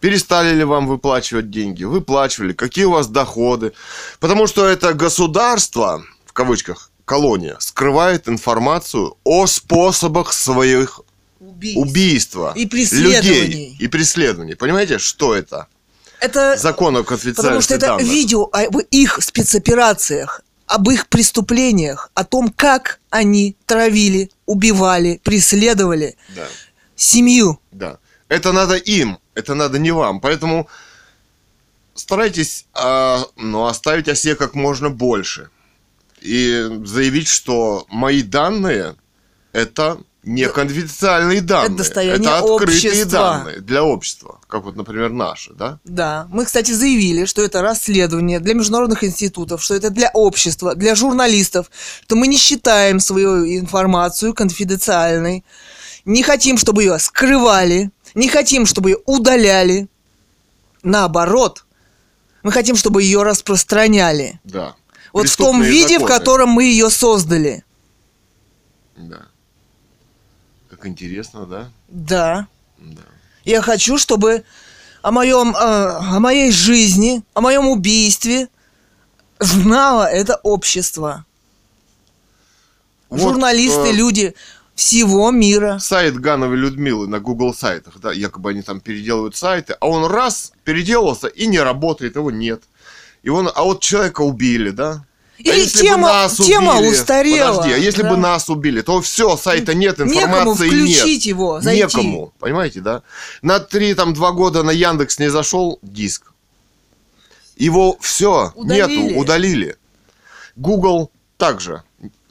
перестали ли вам выплачивать деньги, выплачивали, какие у вас доходы. Потому что это государство, в кавычках, колония скрывает информацию о способах своих убийств. убийства и людей и преследований. Понимаете, что это? Это закон о конфиденциальности данных. Потому что это данных. Видео об их спецоперациях, об их преступлениях, о том, как они травили, убивали, преследовали да. семью. Да. Это надо им, это надо не вам. Поэтому старайтесь а, ну, оставить о себе как можно больше. И заявить, что мои данные – это неконфиденциальные данные. Это достояние Это открытые общества. Данные для общества, как вот, например, наши, да? Да. Мы, кстати, заявили, что это расследование для международных институтов, что это для общества, для журналистов, что мы не считаем свою информацию конфиденциальной, не хотим, чтобы ее скрывали, не хотим, чтобы ее удаляли. Наоборот, мы хотим, чтобы ее распространяли. Да. Вот в том виде, законы. в котором мы ее создали. Да. Как интересно, да? Да. Да. Я хочу, чтобы о моем, о моей жизни, о моем убийстве знало это общество. Вот, Журналисты, а... люди всего мира. Сайт Гановой Людмилы на Google сайтах, да, якобы они там переделывают сайты, а он раз переделался и не работает, его нет. И он, а вот человека убили, да? Или а если тема, бы нас тема убили, устарела. Подожди, а если да. бы нас убили, то все, сайта нет, информации нет. Некому включить нет. его, зайти. Некому, понимаете, да? На три-два года на Яндекс не зашел диск. Его все, удалили. нету, удалили. Google также.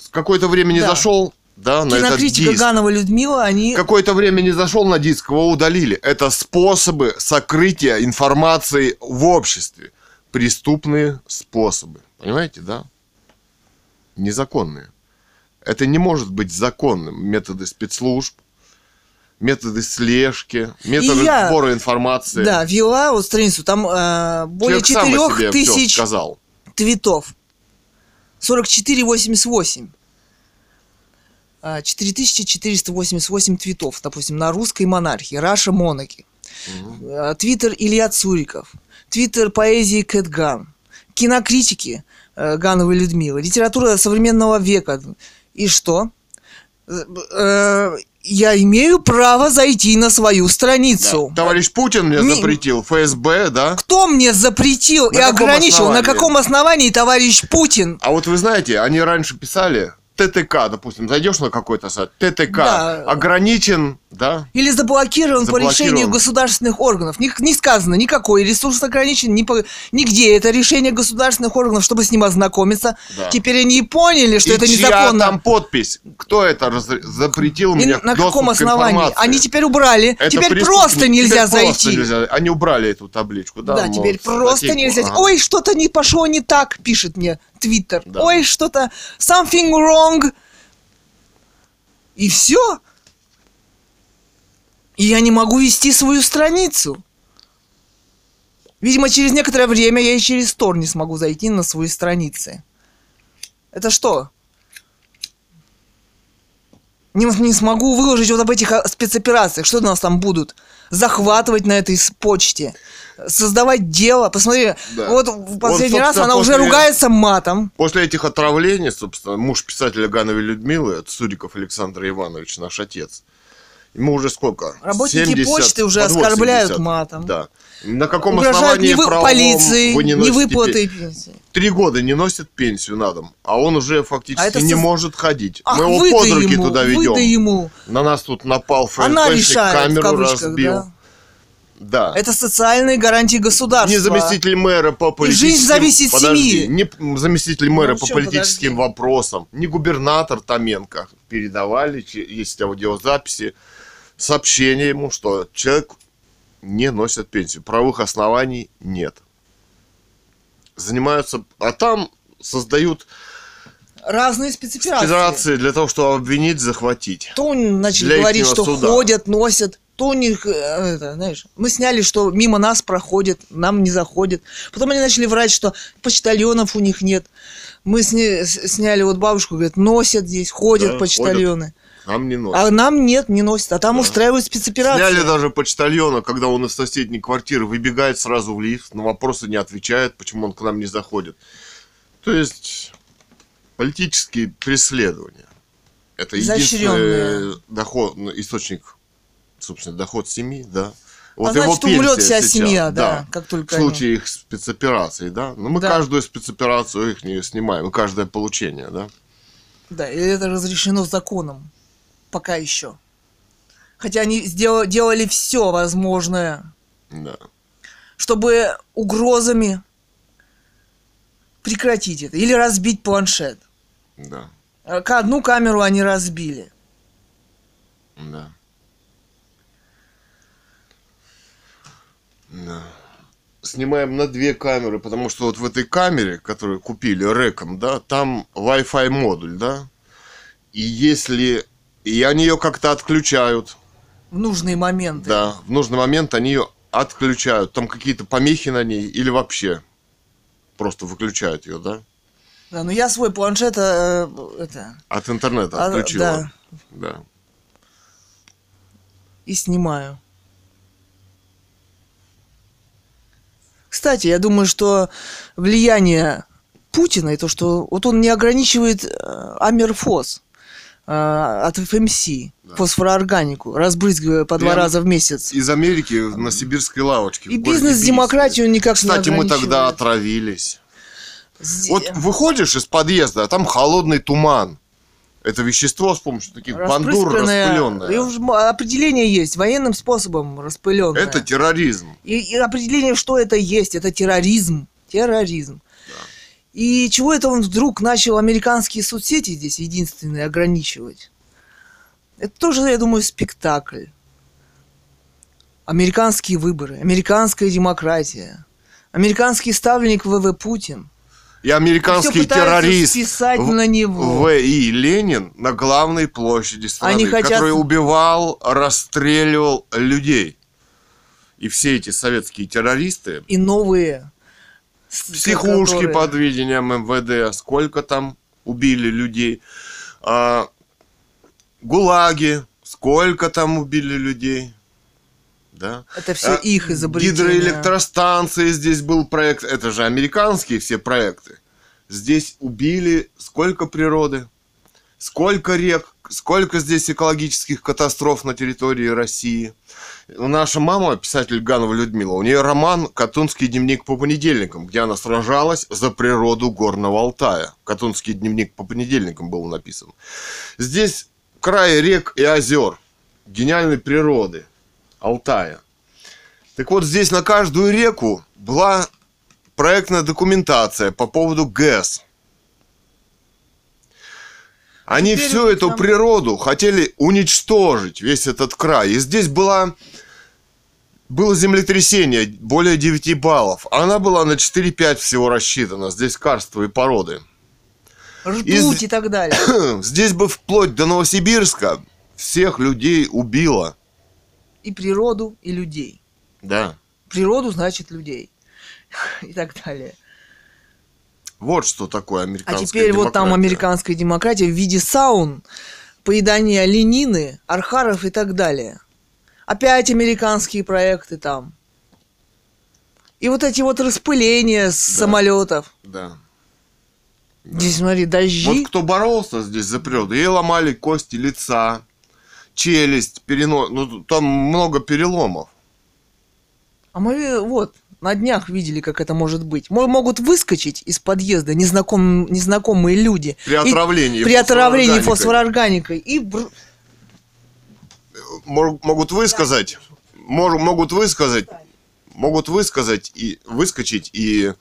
Какое-то время не да. зашел, да, на этот диск. Кинокритика Ганова Людмила, они... Какое-то время не зашел на диск, его удалили. Это способы сокрытия информации в обществе. Преступные способы. Понимаете, да? Незаконные. Это не может быть законным. Методы спецслужб, методы слежки, методы я, сбора информации. Да, вела вот страницу. Там э, более четырех тысяч твитов. сорок четыре восемьдесят восемь четыре тысячи четыреста восемьдесят восемь твитов, допустим, на русской монархии. Раша Монархи. Угу. Твиттер Илья Цуриков. Твиттер поэзии Кэтган, кинокритики э, Гановой Людмилы, литература современного века. И что? Э, э, я имею право зайти на свою страницу. Да. Товарищ Путин мне Ми... запретил, ФСБ, да? Кто мне запретил на и ограничил? Основании? На каком основании, товарищ Путин? А вот вы знаете, они раньше писали... ТТК, допустим, зайдешь на какой-то сайт, ТТК да. ограничен, да? Или заблокирован, заблокирован по решению государственных органов. Не, не сказано, никакой ресурс ограничен, ни по, нигде. Это решение государственных органов, чтобы с ним ознакомиться. Да. Теперь они поняли, что и это незаконно. И чья там подпись? Кто это раз... запретил мне доступ к информации? На каком основании? Они теперь убрали. Это теперь преступ... просто нельзя теперь зайти. Просто нельзя. Они убрали эту табличку. Да, да мол, теперь просто статейку. нельзя. Ага. Ой, что-то не пошло не так, пишет мне Твиттер. Да. Ой, что-то... Something wrong. И все. И я не могу вести свою страницу. Видимо, через некоторое время я и через Тор не смогу зайти на свои страницы. Это что? Не, не смогу выложить вот об этих спецоперациях. Что у нас там будут? Захватывать на этой почте. Создавать дело. Посмотри, да. вот в последний вот, раз она после, уже ругается матом. После этих отравлений, собственно, муж писателя Гановой Людмилы, Цуриков Александр Иванович, наш отец, ему уже сколько? Работники семьдесят почты уже оскорбляют восемьдесят матом. Да. На каком угрожают основании вы... правом полиции, вы не носите невыплаты пенсии? Три года не носит пенсию на дом, а он уже фактически а это... не может ходить. Ах, мы его под руки ему, туда ведем. Ему. На нас тут напал ФСБшник, камеру кавычках, разбил. Да. Да. Это социальные гарантии государства. Не заместитель мэра по политическим... И жизнь зависит от семьи. Не заместитель мэра ну, по политическим подожди. вопросам, не губернатор Томенко. Передавали, есть аудиозаписи, сообщение ему, что человек не носит пенсию. Правовых оснований нет. Занимаются... А там создают... Разные спецоперации. Спецоперации для того, чтобы обвинить, захватить. То начали говорить, что суда. ходят, носят... то у них, это, знаешь, мы сняли, что мимо нас проходит, нам не заходит. Потом они начали врать, что почтальонов у них нет. Мы сня, сняли вот бабушку, говорит, носят здесь, ходят да, почтальоны. Ходят. Нам не носят. А нам нет, не носят. А там да. устраивают спецоперации. Сняли даже почтальона, когда он из соседней квартиры выбегает сразу в лифт, на вопросы не отвечает, почему он к нам не заходит. То есть политические преследования. Это единственный доход, источник собственно, доход семьи, да. Вот а значит, его умрет вся сейчас, семья, да, да, как только в случае они... их спецопераций, да. Но мы да. каждую спецоперацию их не снимаем, каждое получение, да. Да, и это разрешено законом пока еще. Хотя они сделали, делали все возможное, да. чтобы угрозами прекратить это. Или разбить планшет. Да. Одну камеру они разбили. Да. Да. Снимаем на две камеры, потому что вот в этой камере, которую купили рэком, да, там Wi-Fi модуль, да. И если... И они ее как-то отключают. В нужные моменты. Да, в нужный момент они ее отключают. Там какие-то помехи на ней или вообще просто выключают ее, да? Да, но я свой планшет э, это... от интернета от, отключил. Да. Да. И снимаю. Кстати, я думаю, что влияние Путина и то, что вот он не ограничивает амерфос э, от эф эм си, да, фосфороорганику, разбрызгивая по Прямо два раза в месяц. Из Америки на сибирской лавочке. И бизнес-демократию никак не ограничивает. Кстати, мы тогда отравились. З... Вот выходишь из подъезда, а там холодный туман. Это вещество с помощью таких бандур распыленное. И уже определение есть, военным способом распыленное. Это терроризм. И, и определение, что это есть, это терроризм. Терроризм. Да. И чего это он вдруг начал американские соцсети здесь единственные ограничивать? Это тоже, я думаю, спектакль. Американские выборы, американская демократия, американский ставленник вэ вэ Путин. И американский террорист вэ и Ленин на главной площади страны, хотят... который убивал, расстреливал людей. И все эти советские террористы... И новые... Психушки которые... под видением эм вэ дэ. Сколько там убили людей. А, гулаги. Сколько там убили людей. Да? Это все а, их изобретение. Гидроэлектростанции, здесь был проект. Это же американские все проекты. Здесь убили сколько природы, сколько рек, сколько здесь экологических катастроф на территории России. Наша мама, писатель Ганова Людмила, у нее роман «Катунский дневник по понедельникам», где она сражалась за природу Горного Алтая. «Катунский дневник по понедельникам» был написан. Здесь край рек и озер, гениальной природы Алтая. Так вот, здесь на каждую реку была проектная документация по поводу ГЭС. Они Теперь всю эту там... природу хотели уничтожить, весь этот край. И здесь была, было землетрясение более девяти баллов. Она была на четыре-пять всего рассчитана. Здесь карстовые и породы. Ртуть и, и так далее. Здесь бы вплоть до Новосибирска всех людей убило. И природу, и людей. Да. Природу значит людей. И так далее. Вот что такое американская демократия. А теперь демократия. Вот там американская демократия в виде саун, поедания ленины, архаров и так далее. Опять американские проекты там. И вот эти вот распыления с да. самолетов. Да. да. Здесь, смотри, дожди. Вот кто боролся здесь за природу, ей ломали кости лица. Челюсть, перенос, ну там много переломов. А мы вот на днях видели, как это может быть. Могут выскочить из подъезда незнаком... незнакомые люди. При отравлении, и... при отравлении фосфороорганикой. И... Могут высказать, мож... могут высказать, могут высказать и выскочить и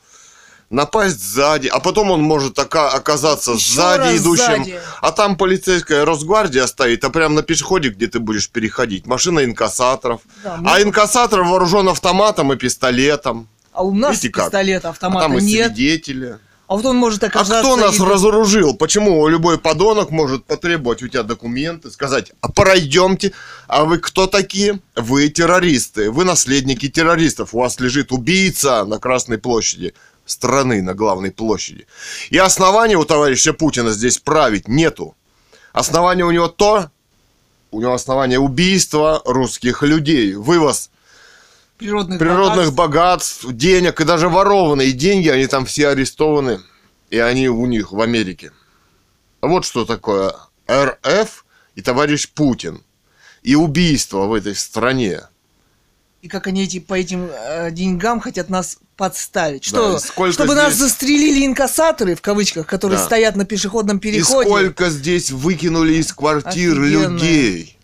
напасть сзади, а потом он может ока- оказаться Еще сзади идущим. Сзади. А там полицейская Росгвардия стоит, а прямо на пешеходе, где ты будешь переходить. Машина инкассаторов. Да, а инкассатор вооружен автоматом и пистолетом. А у нас пистолета, автомата а там нет. И свидетели. А вот он может оказаться... А кто нас и... разоружил? Почему любой подонок может потребовать у тебя документы, сказать, а пройдемте, а вы кто такие? Вы террористы, вы наследники террористов, у вас лежит убийца на Красной площади. Страны на главной площади. И основания у товарища Путина здесь править нету. Основания у него то, у него основания убийства русских людей, вывоз природных, природных богатств. богатств, денег и даже ворованные деньги, они там все арестованы, и они у них в Америке. Вот что такое эр эф и товарищ Путин, и убийство в этой стране. И как они эти, по этим э, деньгам хотят нас подставить. Что, да, чтобы здесь... нас застрелили инкассаторы, в кавычках, которые да. стоят на пешеходном переходе. И сколько здесь выкинули из квартир Офигенно. людей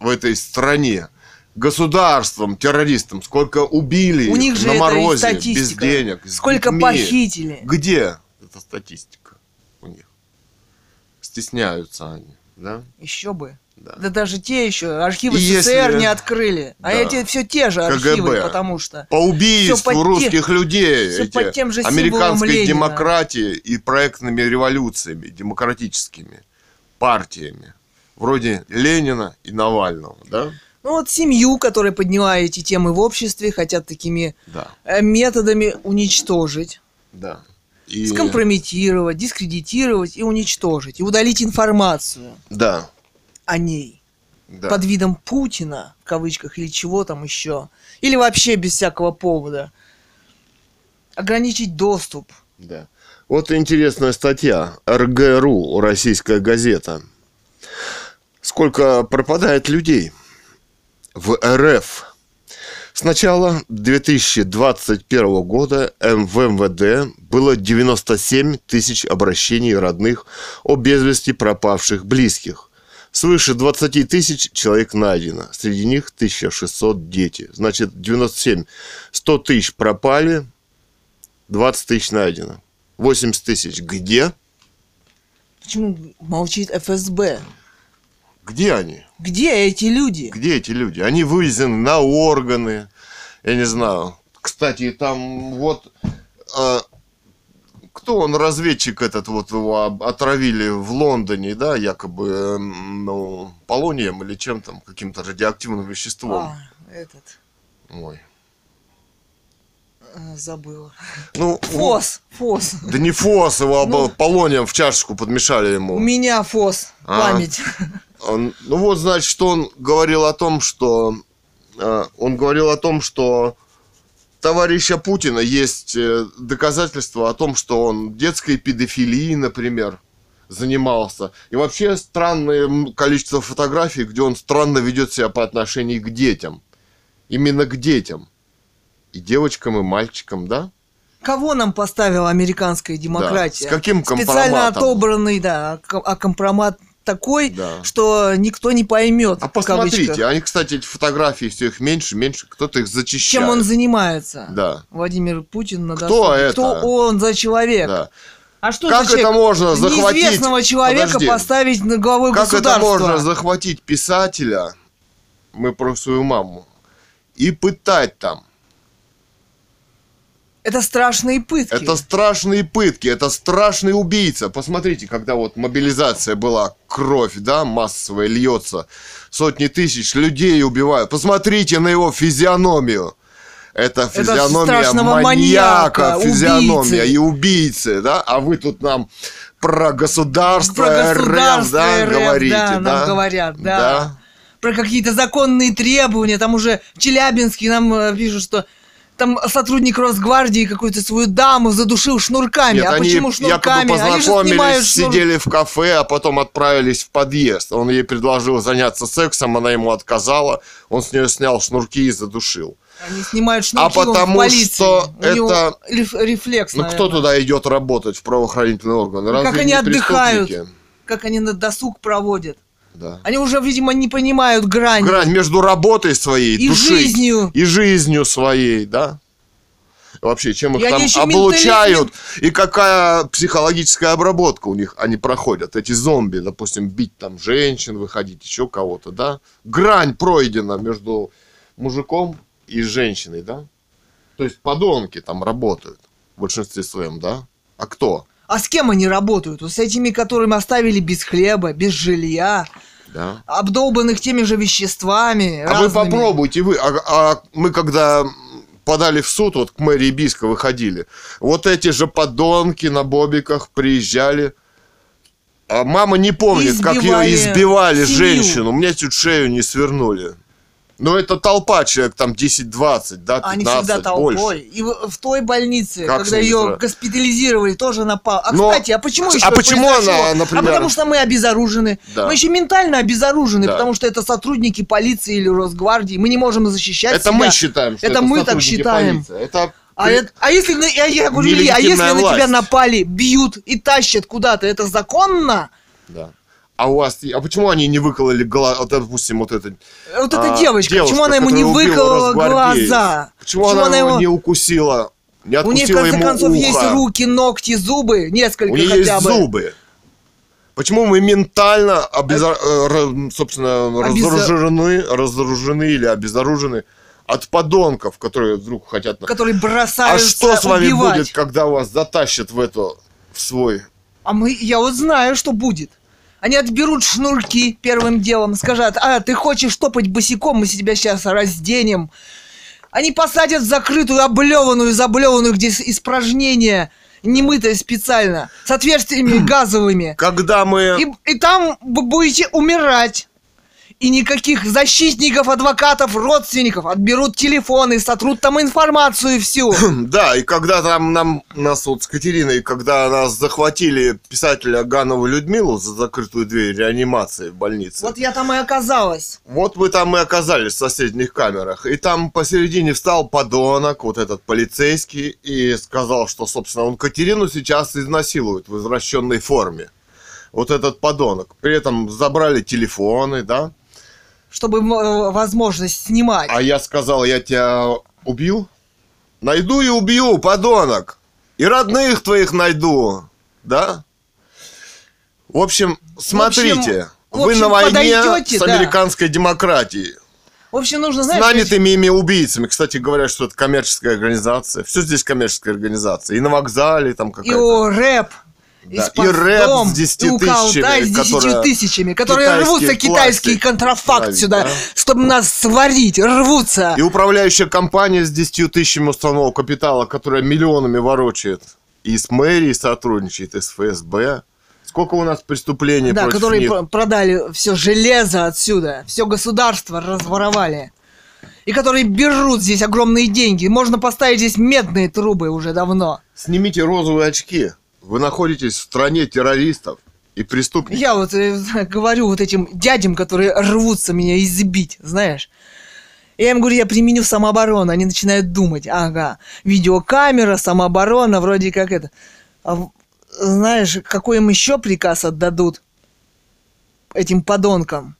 в этой стране. Государством, террористам. Сколько убили У них же на морозе, без денег. Сколько детьми. похитили. Где эта статистика у них? Стесняются они. Да? Еще бы. Да. Да даже те еще архивы СССР не открыли. Да. А эти все те же архивы, КГБ. Потому что... По убийству русских те... людей. Все эти, по тем же американской демократии и проектными революциями, демократическими партиями. Вроде Ленина и Навального, да? Ну вот семью, которая подняла эти темы в обществе, хотят такими да. методами уничтожить. Да. И... скомпрометировать, дискредитировать и уничтожить. И удалить информацию да. о ней. Да. Под видом Путина, в кавычках, или чего там еще. Или вообще без всякого повода. Ограничить доступ. Да. Вот интересная статья. эр гэ ру, российская газета. Сколько пропадает людей в эр эф? С начала две тысячи двадцать первого года в эм вэ дэ было девяносто семь тысяч обращений родных о без вести пропавших близких. Свыше двадцать тысяч человек найдено. Среди них тысяча шестьсот дети. Значит, девяносто семь сто тысяч пропали, двадцать тысяч найдено. восемьдесят тысяч где? Почему молчит эф эс бэ? Где они? Где эти люди? Где эти люди? Они вывезены на органы, я не знаю. Кстати, там вот... Э, кто он, разведчик этот, вот его отравили в Лондоне, да, якобы э, ну, полонием или чем там, каким-то радиоактивным веществом. А, этот. Ой. Забыла. Ну, фос, у... фос. Да не фос, его ну, полонием в чашечку подмешали ему. У меня фос, а? Память. Он, ну вот, значит, что он говорил о том, что э, он говорил о том, что товарища Путина есть э, доказательства о том, что он детской педофилией, например, занимался. И вообще странное количество фотографий, где он странно ведет себя по отношению к детям. Именно к детям. И девочкам, и мальчикам, да? Кого нам поставила американская демократия? Да. С каким компроматом? Специально отобранный, да, а компромат такой, да. что никто не поймет. А посмотрите, они, кстати, эти фотографии, все их меньше, меньше, кто-то их зачищает. Чем он занимается? Да. Владимир Путин на досуге. Кто это? Кто он за человек? Да. А что как это человек? Можно захватить? Неизвестного человека Подожди. Поставить на главу как государства. Как это можно захватить писателя, мы про свою маму, и пытать там? Это страшные пытки. Это страшные пытки, это страшный убийца. Посмотрите, когда вот мобилизация была, кровь, да, массовая льется, сотни тысяч людей убивают. Посмотрите на его физиономию. Это физиономия это маньяка, маньяка, физиономия убийцы. И убийцы, да. А вы тут нам про государство, про государство эр эф, да, эр эф, говорите, да, да? Нам говорят, да. да. Про какие-то законные требования. Там уже Челябинский нам пишут, что там сотрудник Росгвардии какую-то свою даму задушил шнурками. Нет, а они почему шнурками? Якобы познакомились, они шнур... сидели в кафе, а потом отправились в подъезд. Он ей предложил заняться сексом, она ему отказала. Он с нее снял шнурки и задушил. Они снимают шнурки, а потому он в что у это рефлекс, ну, кто туда идет работать в правоохранительные органы? Разве как они отдыхают, как они на досуг проводят. Да. Они уже, видимо, не понимают грань. Грань между работой своей, и душой жизнью. И жизнью своей, да? Вообще, чем их и там облучают, ментализм... и какая психологическая обработка у них они проходят. Эти зомби, допустим, бить там женщин, выходить, еще кого-то, да? Грань пройдена между мужиком и женщиной, да? То есть подонки там работают в большинстве своем, да? А кто? А с кем они работают? С этими, которыми оставили без хлеба, без жилья, да. обдолбанных теми же веществами. А разными. Вы попробуйте, вы. А, а мы когда подали в суд, вот к мэрии Бийска выходили, вот эти же подонки на бобиках приезжали. А мама не помнит, избивали как ее избивали семью. Женщину. Мне чуть шею не свернули. Ну, это толпа, человек там десять-двадцать, да, пятнадцать, больше. Они всегда толпой. Больше. И в той больнице, как когда ее госпитализировали, тоже напал. А, но... кстати, а почему еще? А почему она, например... А потому что мы обезоружены. Да. Мы еще ментально обезоружены, да. потому что это сотрудники полиции или Росгвардии. Мы не можем защищать это себя. Это мы считаем, что это, это мы так считаем. Это... А, это, а если, я, я говорю, Лили, а если на тебя напали, бьют и тащат куда-то, это законно? Да. А у вас... А почему они не выкололи глаза... Допустим, вот эта... Вот эта а, девочка. девушка, почему она ему не выколола глаза? Почему, почему она, она его не укусила? Не откусила ему ухо? У нее, в конце концов, есть руки, ногти, зубы. Несколько хотя бы. У нее есть зубы. Почему мы ментально, обезор... Обез... собственно, разоружены, разоружены или обезоружены от подонков, которые вдруг хотят... Которые бросаются убивать. А что с вами будет, когда вас затащат в эту, в свой... А мы, я вот знаю, что будет. Они отберут шнурки первым делом, скажут: а, ты хочешь топать босиком, мы тебя сейчас разденем. Они посадят в закрытую, облеванную, заблеванную, где испражнения, немытое специально, с отверстиями газовыми. Когда мы... И, и там вы будете умирать. И никаких защитников, адвокатов, родственников. Отберут телефоны, сотрут там информацию всю. Да, и когда там нам, нас вот с Катериной, когда нас захватили писателя Аганову Людмилу за закрытую дверь реанимации в больнице. Вот я там и оказалась. Вот мы там и оказались в соседних камерах. И там посередине встал подонок, вот этот полицейский, и сказал, что, собственно, он Катерину сейчас изнасилует в извращенной форме. Вот этот подонок. При этом забрали телефоны, да? Чтобы возможность снимать. А я сказал: я тебя убил? Найду и убью, подонок. И родных твоих найду, да? В общем, смотрите, в общем, вы в общем, на войне подойдете, с американской да. демократией. В общем, нужно, знаешь... С нанятыми ими убийцами. Кстати, говорят, что это коммерческая организация. Все здесь коммерческая организация. И на вокзале, и там какая-то... И рэп. Да. И, и рэп с десятью тысячами, которые рвутся, китайский контрафакт править, сюда, да? чтобы нас сварить, рвутся. И управляющая компания с десятью тысячами уставного капитала, которая миллионами ворочает, и с мэрией сотрудничает, и с эф эс бэ. Сколько у нас преступлений да, против них. Да, которые продали все железо отсюда, все государство разворовали. И которые берут здесь огромные деньги. Можно поставить здесь медные трубы уже давно. Снимите розовые очки. Вы находитесь в стране террористов и преступников. Я вот э, говорю вот этим дядям, которые рвутся меня избить, знаешь. Я им говорю: я применю самооборону. Они начинают думать: ага, видеокамера, самооборона, вроде как это. А, знаешь, какой им еще приказ отдадут этим подонкам?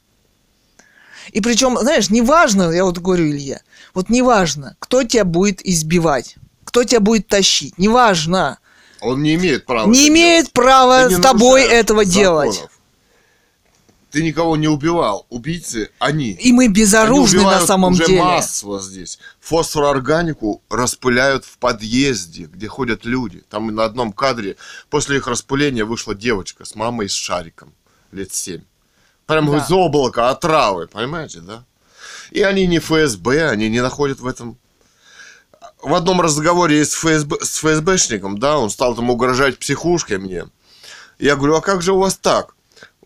И причем, знаешь, неважно, я вот говорю Илье, вот неважно, кто тебя будет избивать, кто тебя будет тащить, неважно. Он не имеет права. Не имеет права с тобой этого делать. Ты никого не убивал. Убийцы они. И мы безоружны на самом деле. Уже массово здесь. Фосфорорганику распыляют в подъезде, где ходят люди. Там на одном кадре после их распыления вышла девочка с мамой с шариком лет семь. Прямо да. из облака отравы, понимаете, да? И они не эф эс бэ, они не находят в этом... В одном разговоре с, ФСБ, с ФСБшником, да, он стал там угрожать психушкой мне. Я говорю: а как же у вас так?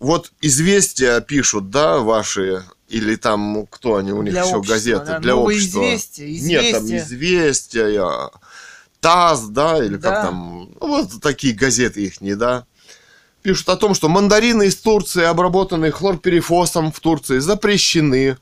Вот «Известия» пишут, да, ваши, или там, кто они, у них для еще общества, газеты, да? для Новые общества. Известия, известия. Нет, там «Известия», «ТАСС», да, или да. как там, ну, вот такие газеты их не, да. Пишут о том, что мандарины из Турции, обработанные хлорперифосом в Турции, запрещены.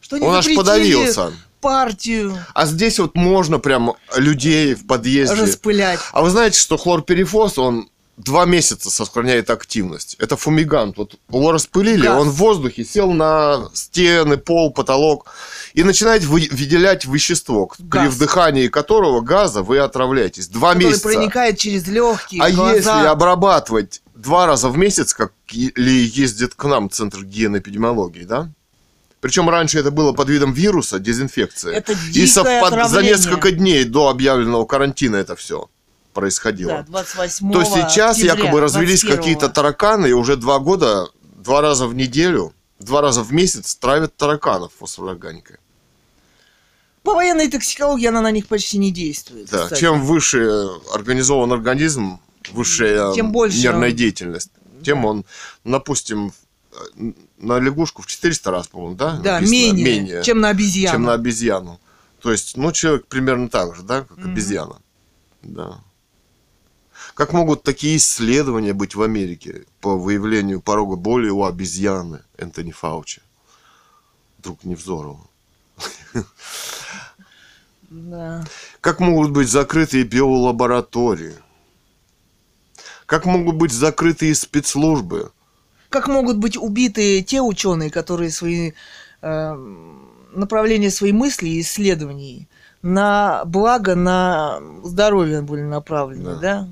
Что они он запретили... аж подавился. Партию. А здесь вот можно прям людей в подъезде распылять. А вы знаете, что хлорперифос, он два месяца сохраняет активность. Это фумигант. Вот его распылили, газ. Он в воздухе сел на стены, пол, потолок и начинает вы- выделять вещество, газ. При вдыхании которого газа вы отравляетесь. Два Который месяца. Проникает через легкие, а глаза. Если обрабатывать два раза в месяц, как ли ездит к нам Центр генэпидемиологии, да? Причем раньше это было под видом вируса, дезинфекции. Это дикое И совпад... за несколько дней до объявленного карантина это все происходило. Да, двадцать восьмого То сейчас октября, якобы развелись двадцать первого какие-то тараканы, и уже два года, два раза в неделю, два раза в месяц травят тараканов фосфорорганикой. По военной токсикологии она на них почти не действует. Да, чем выше организован организм, высшая тем больше нервная он... деятельность, тем он, допустим... На лягушку в четыреста раз, по-моему, да? Да, написано, менее, менее, чем на обезьяну. Чем на обезьяну. То есть, ну, человек примерно так же, да, как mm-hmm. обезьяна. Да. Как могут такие исследования быть в Америке по выявлению порога боли у обезьяны Энтони Фаучи? Вдруг Невзорова. Как могут быть закрытые биолаборатории? Как могут быть закрытые спецслужбы? Как могут быть убиты те ученые, которые свои э, направления своей мысли и исследований на благо, на здоровье были направлены, да? да?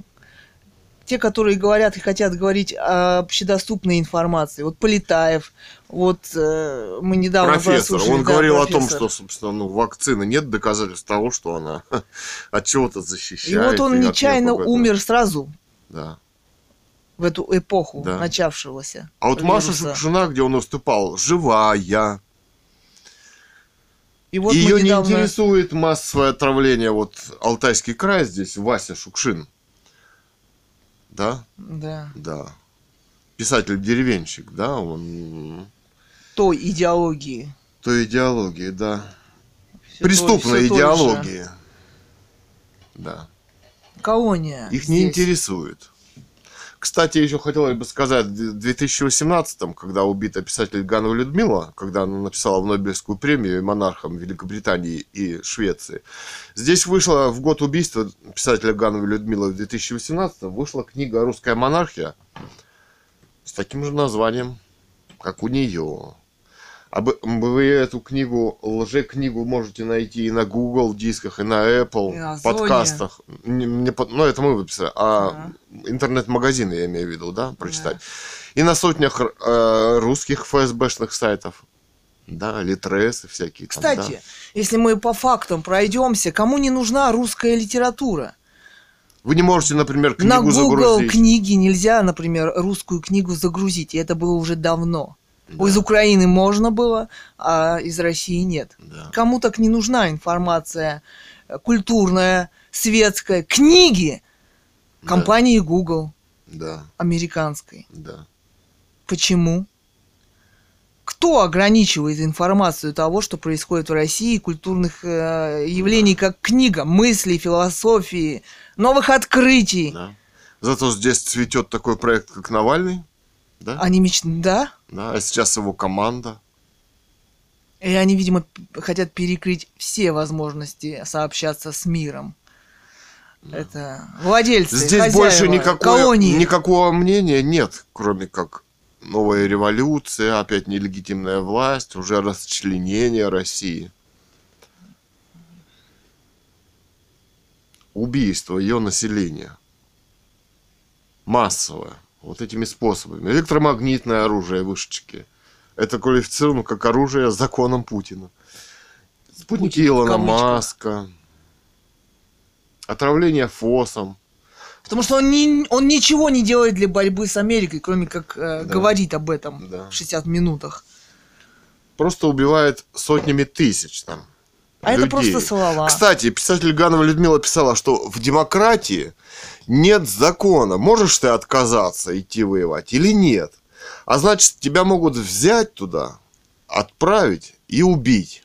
те, которые говорят и хотят говорить о общедоступной информации. Вот Полетаев, вот э, мы недавно профессор, прослушали, он да, говорил профессор. о том, что, собственно, ну, вакцины нет доказательств того, что она от чего-то защищает. И вот он и нечаянно умер сразу. Да. В эту эпоху да. начавшегося. А вот вируса. Маша Шукшина, где он выступал, живая. И вот ее не недавно... интересует массовое отравление. Вот Алтайский край здесь, Вася Шукшин. Да? Да. Да. Писатель-деревенщик, да? Он... Той идеологии. Той идеологии, да. Все Преступной то, идеологии. Да. Колония. Их здесь. Не интересует. Кстати, еще хотелось бы сказать, в две тысячи восемнадцатом, когда убита писатель Ганова Людмила, когда она написала в Нобелевскую премию монархам Великобритании и Швеции, здесь вышла в год убийства писателя Гановой Людмилы в две тысячи восемнадцатом вышла книга «Русская монархия» с таким же названием, как у нее. А вы эту книгу, лжекнигу, можете найти и на Google дисках, и на Apple, и на подкастах. Не, не, ну, это мы выписали. А да. интернет-магазины, я имею в виду, да, прочитать. Да. И на сотнях э, русских эф эс бэшных сайтов. Да, литрес и всякие. Кстати, там, да. если мы по фактам пройдемся, кому не нужна русская литература? Вы не можете, например, книгу на Google загрузить. На книги нельзя, например, русскую книгу загрузить. И это было уже давно. Да. Из Украины можно было, а из России нет. Да. Кому так не нужна информация культурная, светская, книги компании да. Google, да. американской. Да. Почему? Кто ограничивает информацию того, что происходит в России, культурных э, явлений, да. как книга, мысли, философии, новых открытий? Да. Зато здесь цветет такой проект, как Навальный. Да? Они мечтают, да? Да, а сейчас его команда. И они, видимо, хотят перекрыть все возможности сообщаться с миром. Да. Это владельцы, здесь хозяева, больше никакое, колонии. Никакого мнения нет, кроме как новая революция, опять нелегитимная власть, уже расчленение России. Убийство ее населения. Массовое. Вот этими способами. Электромагнитное оружие, вышечки. Это квалифицировано как оружие законом Путина. Спутники Путин, Илона Маска. Отравление фосом. Потому что он, не, он ничего не делает для борьбы с Америкой, кроме как э, да. говорит об этом да. в шестидесяти минутах. Просто убивает сотнями тысяч там. А людей. Это просто слова. Кстати, писатель Ганова Людмила писала, что в демократии нет закона. Можешь ты отказаться идти воевать или нет? А значит, тебя могут взять туда, отправить и убить.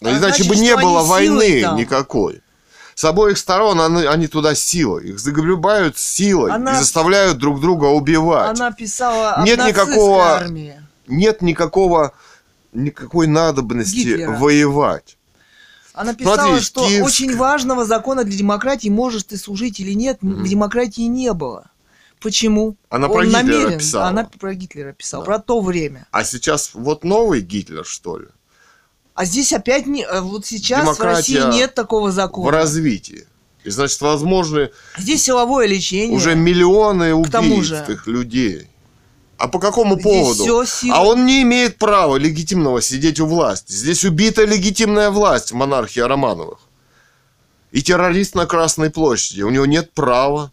А Иначе значит, бы не было войны никакой. С обоих сторон они, они туда силой. Их загребают силой она... и заставляют друг друга убивать. Она писала нет никакого, армии. Нет никакого... Никакой надобности Гитлера. Воевать. Она писала, Смотри, что Киевск... очень важного закона для демократии, можешь ты служить или нет, mm-hmm. демократии не было. Почему? Она Он про Гитлера намерен... писала. Она про Гитлера писала, да. про то время. А сейчас вот новый Гитлер, что ли? А здесь опять не... Вот сейчас демократия в России нет такого закона. В развитии. И значит, возможно... Здесь силовое лечение. Уже миллионы убийстых людей. А по какому поводу? А он не имеет права легитимного сидеть у власти. Здесь убита легитимная власть в монархии Романовых. И террорист на Красной площади. У него нет права.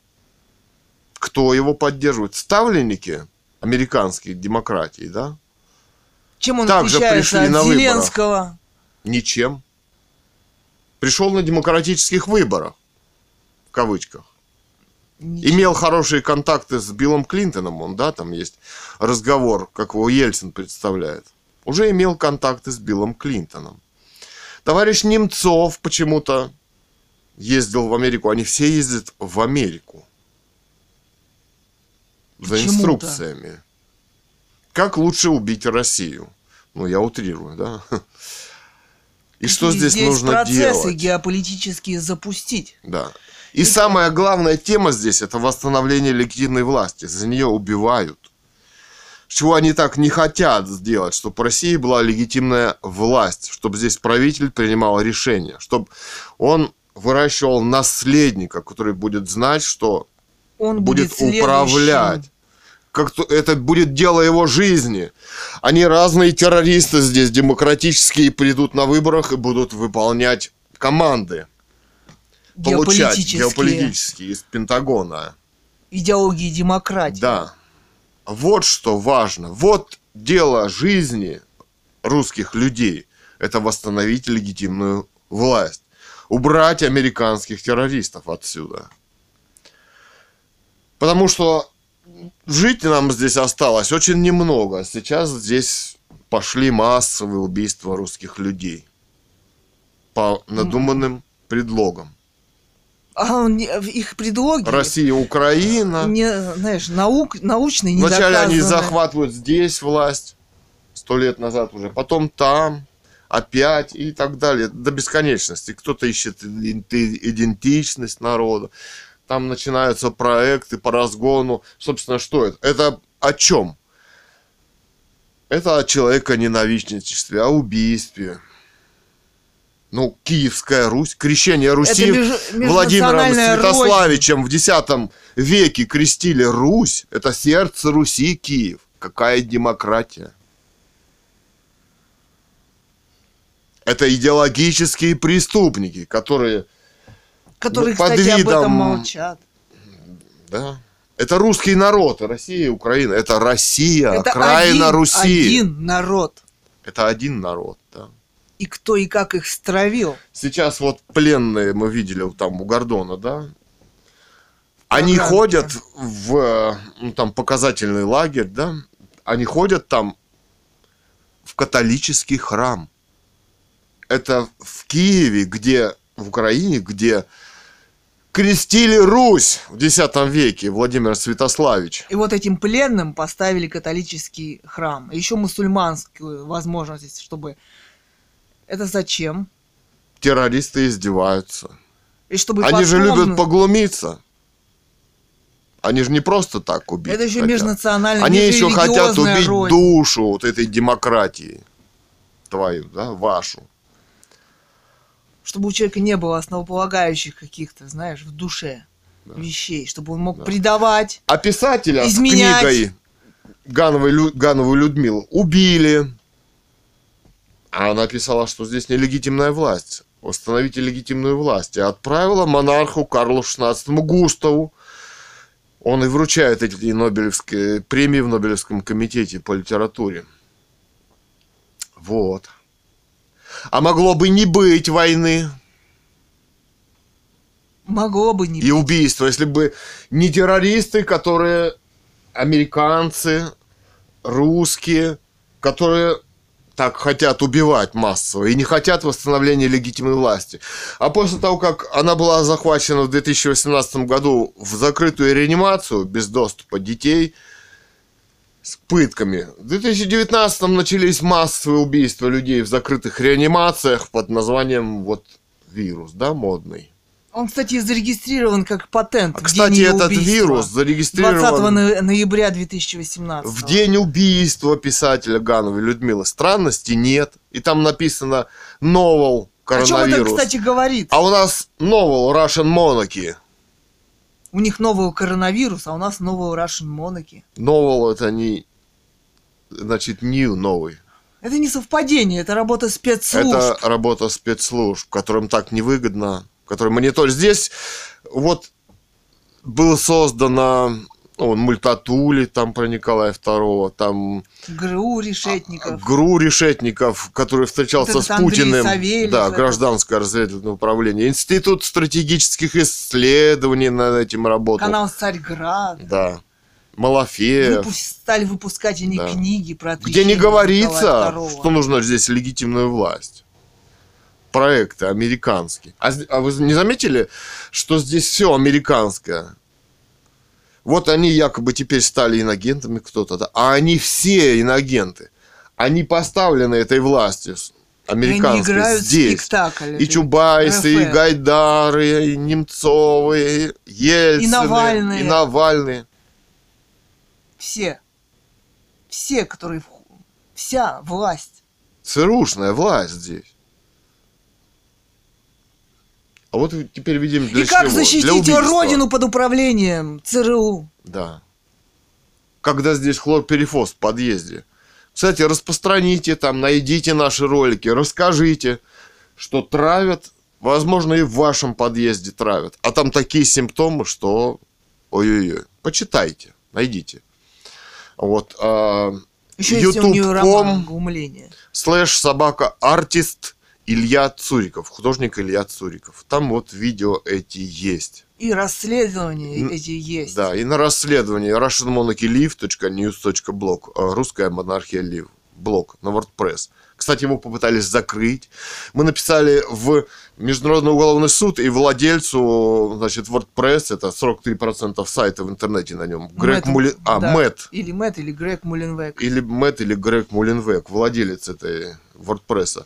Кто его поддерживает? Ставленники американской демократии, да? Чем он также отличается пришли от на Зеленского? Выборах. Ничем. Пришел на демократических выборах. В кавычках. Ничего. Имел хорошие контакты с Биллом Клинтоном, он, да, там есть разговор, как его Ельцин представляет. Уже имел контакты с Биллом Клинтоном. Товарищ Немцов почему-то ездил в Америку. Они все ездят в Америку. За почему-то. Инструкциями. Как лучше убить Россию? Ну, я утрирую, да. И, И что здесь, здесь нужно делать? Здесь процессы геополитические запустить. Да. И самая главная тема здесь – это восстановление легитимной власти. За нее убивают. Чего они так не хотят сделать, чтобы в России была легитимная власть, чтобы здесь правитель принимал решения, чтобы он выращивал наследника, который будет знать, что Он будет, будет управлять. Как-то это будет дело его жизни. Они разные террористы здесь, демократические, придут на выборах и будут выполнять команды. Получать геополитические, геополитические из Пентагона. Идеологии демократии. Да. Вот что важно. Вот дело жизни русских людей. Это восстановить легитимную власть. Убрать американских террористов отсюда. Потому что жить нам здесь осталось очень немного. Сейчас здесь пошли массовые убийства русских людей. По надуманным предлогам. А их предлоги... Россия, Украина. Не, знаешь, наук, научные не доказаны. Вначале они захватывают здесь власть. Сто лет назад уже. Потом там. Опять и так далее. До бесконечности. Кто-то ищет идентичность народа. Там начинаются проекты по разгону. Собственно, что это? Это о чем? Это о человеконенавистничестве, о убийстве. Ну, Киевская Русь, крещение Руси Владимиром Святославичем в десятом веке крестили Русь. Это сердце Руси, Киев. Какая демократия? Это идеологические преступники, которые... Которые, ну, кстати, под видом... об этом молчат. Да. Это русский народ, Россия, Украина. Это Россия, это окраина Руси. Это один народ. Это один народ, да. И кто и как их стравил. Сейчас вот пленные мы видели там у Гордона, да? Они Программа. ходят в, ну, там показательный лагерь, да? Они ходят там в католический храм. Это в Киеве, где... в Украине, где крестили Русь в десятом веке Владимир Святославич. И вот этим пленным поставили католический храм. Еще мусульманскую возможность, чтобы... Это зачем? Террористы издеваются. И чтобы Они потом... же любят поглумиться. Они же не просто так убить. Это еще хотят. межнациональная, Они еще хотят убить роль. душу вот этой демократии. Твою, да, вашу. Чтобы у человека не было основополагающих каких-то, знаешь, в душе да. вещей, чтобы он мог да. предавать, изменять. А писателя изменять. с книгой Гановой, Ганову Людмилу убили. А она писала, что здесь нелегитимная власть. Установите легитимную власть. И отправила монарху Карлу шестнадцатому Густаву. Он и вручает эти нобелевские премии в Нобелевском комитете по литературе. Вот. А могло бы не быть войны. Могло бы не быть. И убийства, если бы не террористы, которые американцы, русские, которые так хотят убивать массово и не хотят восстановления легитимной власти. А после того, как она была захвачена в две тысячи восемнадцатом году в закрытую реанимацию без доступа детей... с пытками. В две тысячи девятнадцатом начались массовые убийства людей в закрытых реанимациях под названием вот вирус, да, модный. Он, кстати, зарегистрирован как патент. А, кстати, этот убийства. вирус зарегистрирован... двадцатого ноября две тысячи восемнадцатого. В день убийства писателя Гановой Людмилы. Странностей нет. И там написано новел коронавирус. О чем это, кстати, говорит? А у нас новел Russian Monarchy. У них новый коронавирус, а у нас новый Russian Monarchy. Новый это не... Значит, new, новый. Это не совпадение, это работа спецслужб. Это работа спецслужб, которым так невыгодно, которым они тоже... Здесь вот было создано... Ну, Мультатули, там про Николая второго, там... ГРУ Решетников. ГРУ Решетников, который встречался вот с Путиным. Да, гражданское разведывательное управление. Институт стратегических исследований над этим работал. Канал «Царьград». Да. Малафеев. Выпу... Стали выпускать они да. книги про отречение. Где не говорится, что нужна здесь легитимная власть. Проекты американские. А, а вы не заметили, что здесь все американское? Вот они якобы теперь стали инагентами кто-то, да? А они все инагенты. Они поставлены этой властью американской и они здесь. Спектакль, и Чубайсы, РФ. и Гайдары, и Немцовы, и Ельцины, и Навальные. и Навальные. Все. Все, которые... Вся власть. ЦРУшная власть здесь. А вот теперь видим для И чего? Как защитить родину под управлением ЦРУ? Да. Когда здесь хлорперифос в подъезде. Кстати, распространите там, найдите наши ролики, расскажите, что травят. Возможно, и в вашем подъезде травят. А там такие симптомы, что... Ой-ой-ой. Почитайте, найдите. Вот. ютуб точка ком слэш собака артист Илья Цуриков, художник Илья Цуриков. Там вот видео эти есть. И расследования Н- эти есть. Да, и на расследовании раша монархи лив точка ньюс точка блог, русская монархия лив, блог на WordPress. Кстати, его попытались закрыть. Мы написали в Международный уголовный суд, и владельцу, значит, WordPress, это сорок три процента сайта в интернете на нем. Грег Мулин... А, да. Мэтт. Или Мэтт, или Грег Мулинвек. Или Мэтт, или Грег Мулинвек, владелец этой WordPress.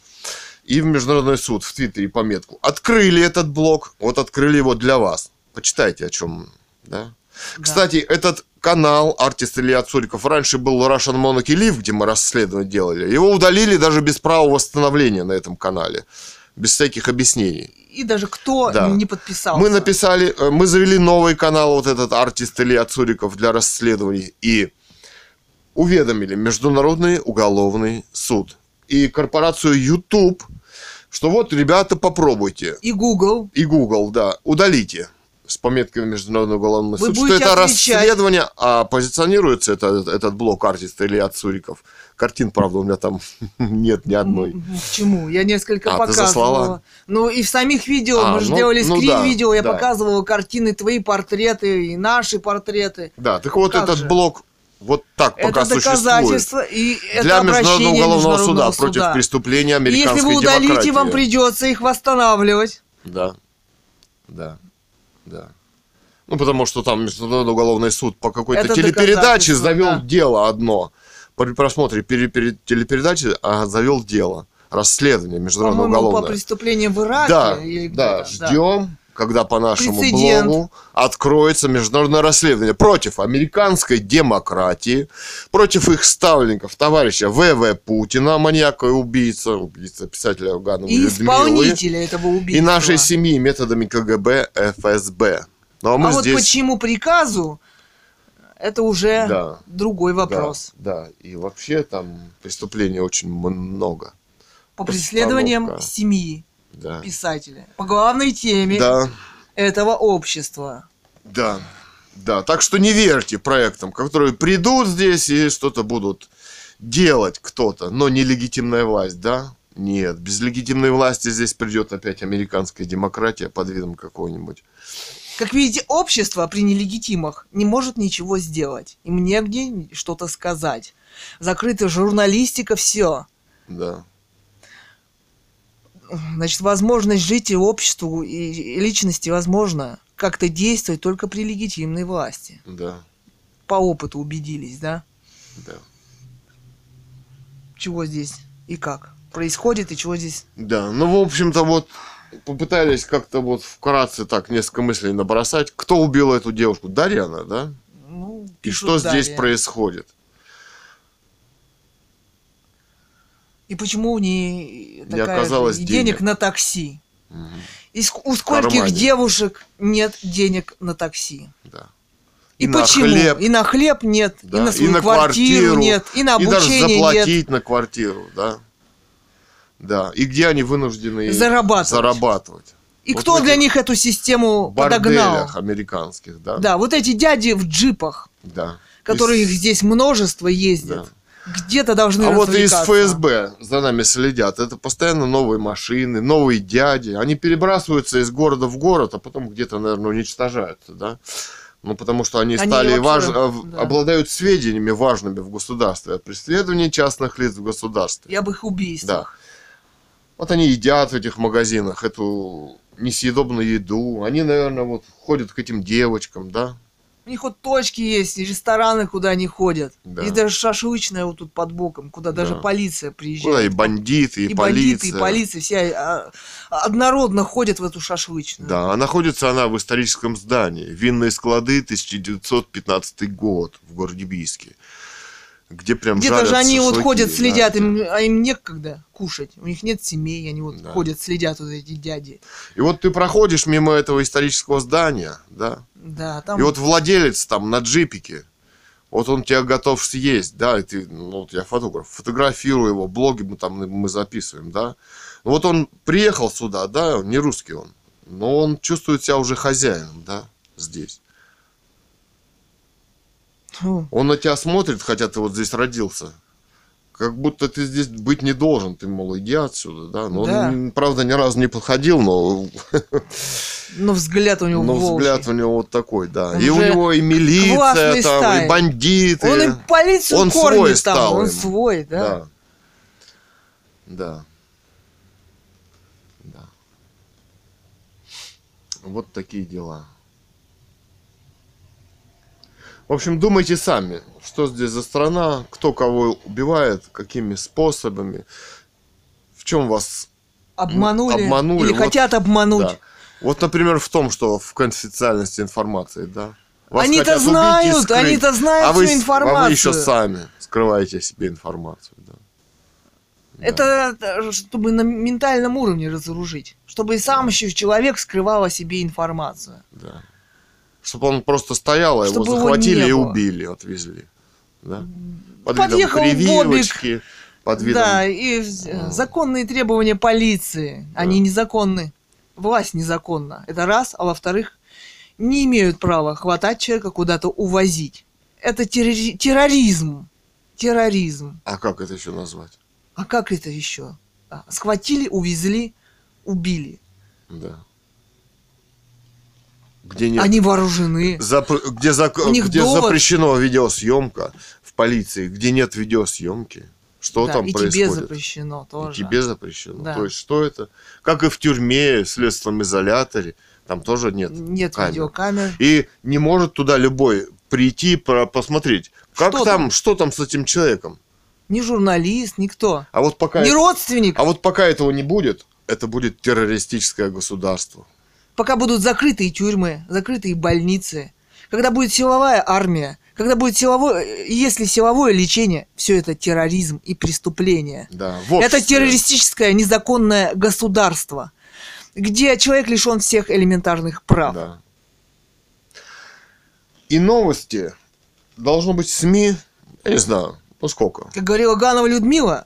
И в Международный суд, в Твиттере пометку. Открыли этот блог, вот открыли его для вас. Почитайте, о чем, да? Да. Кстати, этот канал артист Илья Цуриков раньше был Russian Monarchy Live, где мы расследование делали. Его удалили даже без права восстановления на этом канале, без всяких объяснений. И даже кто да. не подписался. Мы написали, мы завели новый канал, вот этот артист Илья Цуриков для расследований, и уведомили Международный уголовный суд и корпорацию YouTube, что вот, ребята, попробуйте. И Google. И Google, да, удалите. С пометкой Международного уголовного суда, что это отвечать. Расследование, а позиционируется это, этот, этот блок артиста Илья Цуриков. Картин, правда, у меня там нет ни одной. Почему? Я несколько а, показывала. Ну, и в самих видео, а, мы же ну, делали ну, скрин-видео, да, я да. показывала картины, твои портреты и наши портреты. Да, так вот как этот же? Блок вот так это пока доказательство, существует. И это для Международного уголовного международного суда, суда против преступления американской демократии. И если вы удалите, демократии. Вам придется их восстанавливать. Да, да. Да. Ну, потому что там Международный уголовный суд по какой-то это телепередаче завел да. дело одно. При просмотре телепередачи а, завел дело. Расследование Международного уголовного. По преступлениям в Ираке. Да, или да. ждем, да. когда по нашему прецедент. Блогу откроется международное расследование против американской демократии, против их ставленников, товарища В В Путина, маньяка и убийца, убийца писателя Ганова и Людмилы, исполнителя этого убийства. И нашей семьи методами К Г Б, Ф С Б. Ну, а мы а здесь... вот почему приказу, это уже да, другой вопрос. Да, да, и вообще там преступлений очень много. По преследованиям семьи. Да. Писателя. По главной теме да. этого общества. Да, да. Так что не верьте проектам, которые придут здесь и что-то будут делать кто-то. Но нелегитимная власть, да? Нет. Без легитимной власти здесь придет опять американская демократия под видом какого-нибудь. Как видите, общество при нелегитимах не может ничего сделать. Им негде что-то сказать. Закрыта журналистика, все. Да. Значит, возможность жить и обществу, и личности возможно как-то действовать только при легитимной власти. Да. По опыту убедились, да? Да. Чего здесь и как происходит, и чего здесь... Да, ну, в общем-то, вот попытались как-то вот вкратце так несколько мыслей набросать. Кто убил эту девушку? Дарья она, да? Ну, и что Дарья. Здесь происходит? И почему у нее такая не денег, денег на такси? Угу. И у скольких девушек нет денег на такси? Да. И, и почему? На хлеб. И на хлеб нет, да. и на свою и на квартиру, квартиру нет, и на обучение нет. И даже заплатить нет. на квартиру, да. Да. И где они вынуждены зарабатывать? зарабатывать. И вот кто для них эту систему подогнал? В борделях американских, да. Да, вот эти дяди в джипах, да. которые их и... здесь множество ездят. Да. Где-то должны а развлекаться. А вот из Ф С Б за нами следят. Это постоянно новые машины, новые дяди. Они перебрасываются из города в город, а потом где-то, наверное, уничтожаются, да? Ну, потому что они, они стали вообще, важ... да. обладают сведениями важными в государстве о преследовании частных лиц в государстве. И об их убийствах. Да. Вот они едят в этих магазинах эту несъедобную еду. Они, наверное, вот ходят к этим девочкам, да? У них вот точки есть, и рестораны, куда они ходят. Да. И даже шашлычная вот тут под боком, куда да. даже полиция приезжает. Да, и бандиты, и, и полиция. бандиты, и полиция. Все однородно ходят в эту шашлычную. Да, а находится она в историческом здании. Винные склады, тысяча девятьсот пятнадцатый год в городе Бийске. Где прям где даже они шашлыки, вот ходят, следят, да, им, да. а им некогда кушать. У них нет семей, они вот да. ходят, следят, вот эти дяди. И вот ты проходишь мимо этого исторического здания, да? Да, там... И вот владелец там на джипике, вот он тебя готов съесть, да? И ты, ну, вот я фотограф, фотографирую его, блоги мы там мы записываем, да? Ну, вот он приехал сюда, да, не русский он, но он чувствует себя уже хозяином, да, здесь. Он на тебя смотрит, хотя ты вот здесь родился. Как будто ты здесь быть не должен. Ты, мол, иди отсюда, да? Но да. Он, правда, ни разу не подходил, но... Но взгляд у него Но волчий. взгляд у него вот такой, да. Он и у него и милиция, там, и бандиты. Он и полицию он кормит свой стал там. Он им. свой, да? Да. Да. Да. Вот такие дела. В общем, думайте сами, что здесь за страна, кто кого убивает, какими способами, в чем вас обманули, обманули. или вот, хотят обмануть. Да. Вот, например, в том, что в конфиденциальности информации, да. Они-то знают, они-то знают а всю вы, информацию. А вы еще сами скрываете себе информацию, да. Это да. чтобы на ментальном уровне разоружить, чтобы и сам да. человек скрывал о себе информацию. Да. Чтобы он просто стоял, а его захватили и убили, отвезли. Да? Под Подъехал видом прививочки, бобик, под видом... Да, и а. законные требования полиции, да. они незаконны. Власть незаконна. Это раз, а во-вторых, не имеют права хватать человека, куда-то увозить. Это террори... терроризм. Терроризм. А как это еще назвать? А как это еще? А, схватили, увезли, убили. Да. Где нет, они вооружены. Зап... Где, зак... где запрещена видеосъемка в полиции, где нет видеосъемки. Что да, там и происходит? И тебе запрещено тоже. И тебе запрещено. Да. То есть, что это? Как и в тюрьме, в следственном изоляторе, там тоже нет Нет камер. видеокамер. И не может туда любой прийти, посмотреть, как что там, там, что там с этим человеком. Ни журналист, никто. А вот пока... Ни родственник. А вот пока этого не будет, это будет террористическое государство. Пока будут закрытые тюрьмы, закрытые больницы, когда будет силовая армия, когда будет силовое, если силовое лечение, все это терроризм и преступление. Да, это террористическое незаконное государство, где человек лишен всех элементарных прав. Да. И новости должно быть в СМИ, я не знаю, ну сколько. Как говорила Ганова Людмила.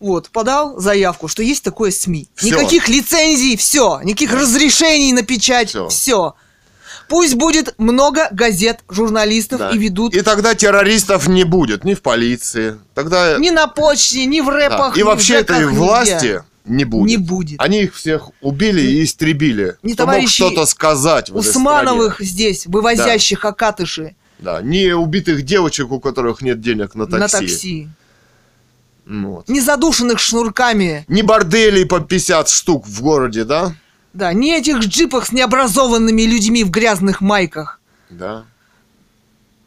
Вот, подал заявку, что есть такое СМИ. Все. Никаких лицензий, все. Никаких да. разрешений на печать, все. все. Пусть будет много газет, журналистов да. и ведут... И тогда террористов не будет ни в полиции, тогда... Ни на почте, ни в рэпах, да. И ни вообще в этой власти не будет. не будет. Они их всех убили не, и истребили. Не кто мог что-то сказать в этой стране. Усмановых здесь, вывозящих да. окатыши. Да, не убитых девочек, у которых нет денег на такси. На такси. Вот. Не задушенных шнурками. Не борделей по пятьдесят штук в городе, да? Да, не этих джипах с необразованными людьми в грязных майках. Да.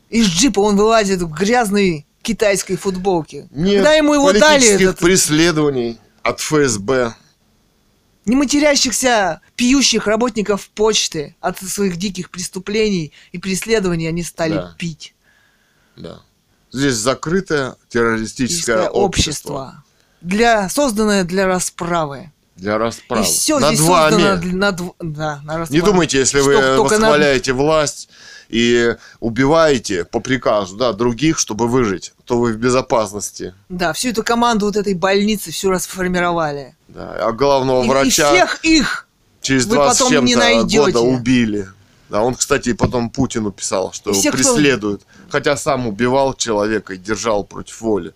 Из джипа он вылазит в грязной китайской футболке. Нет, когда ему его дали этот... преследований от ФСБ. Не матерящихся пьющих работников почты от своих диких преступлений и преследований они стали да. пить. Да. Здесь закрытое террористическое общество. общество. Для, созданное для расправы. Для расправы. И все над здесь вами. создано для, над, да, на расправу. Не думайте, если Чтоб вы восхваляете над... власть и убиваете по приказу да, других, чтобы выжить, то вы в безопасности. Да, всю эту команду вот этой больницы всю расформировали. Да, а главного и, врача и всех их через двадцать чем-то года убили. Да, он, кстати, потом Путину писал, что его преследуют. Кто... Хотя сам убивал человека и держал против воли.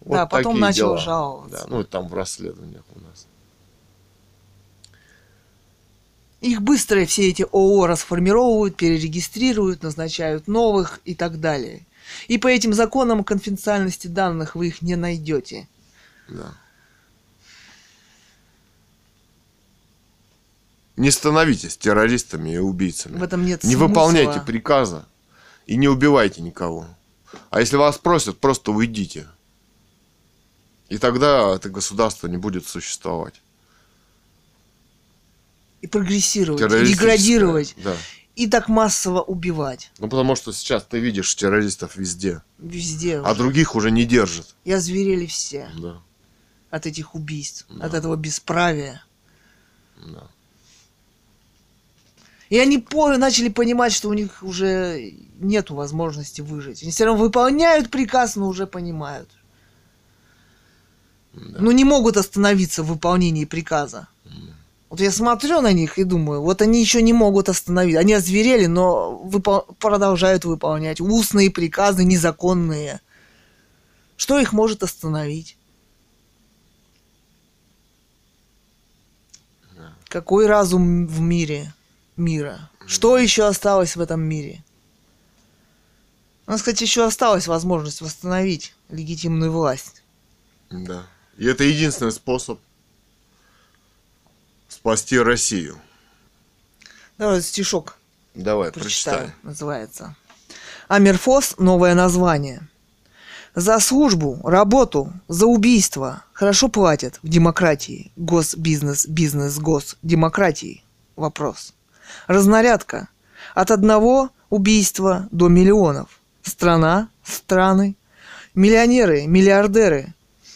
Вот да, потом начал дела. жаловаться. Да, ну, там в расследованиях у нас. Их быстро все эти ООО расформировывают, перерегистрируют, назначают новых и так далее. И по этим законам конфиденциальности данных вы их не найдете. Да. Не становитесь террористами и убийцами. В этом нет не смысла. Выполняйте приказы и не убивайте никого. А если вас просят, просто уйдите. И тогда это государство не будет существовать. И прогрессировать, и деградировать. Да. и так массово убивать. Ну, потому что сейчас ты видишь террористов везде. Везде. А уже. Других уже не держат. И озверели все. Да. От этих убийств, да. От этого бесправия. Да. И они по- начали понимать, что у них уже нет возможности выжить. Они все равно выполняют приказ, но уже понимают. Да. Ну, не могут остановиться в выполнении приказа. Да. Вот я смотрю на них и думаю, вот они еще не могут остановиться. Они озверели, но выпол- продолжают выполнять устные приказы, незаконные. Что их может остановить? Да. Какой разум в мире? Мира. Что еще осталось в этом мире? У нас, кстати, еще осталась возможность восстановить легитимную власть. Да. И это единственный способ спасти Россию. Давай стишок. Давай, прочитаю. прочитай. Называется. Амерфос. Новое название. За службу, работу, за убийство хорошо платят в демократии. Госбизнес, бизнес, гос. Демократии. Вопрос. Разнарядка. От одного убийства до миллионов. Страна, страны. Миллионеры, миллиардеры.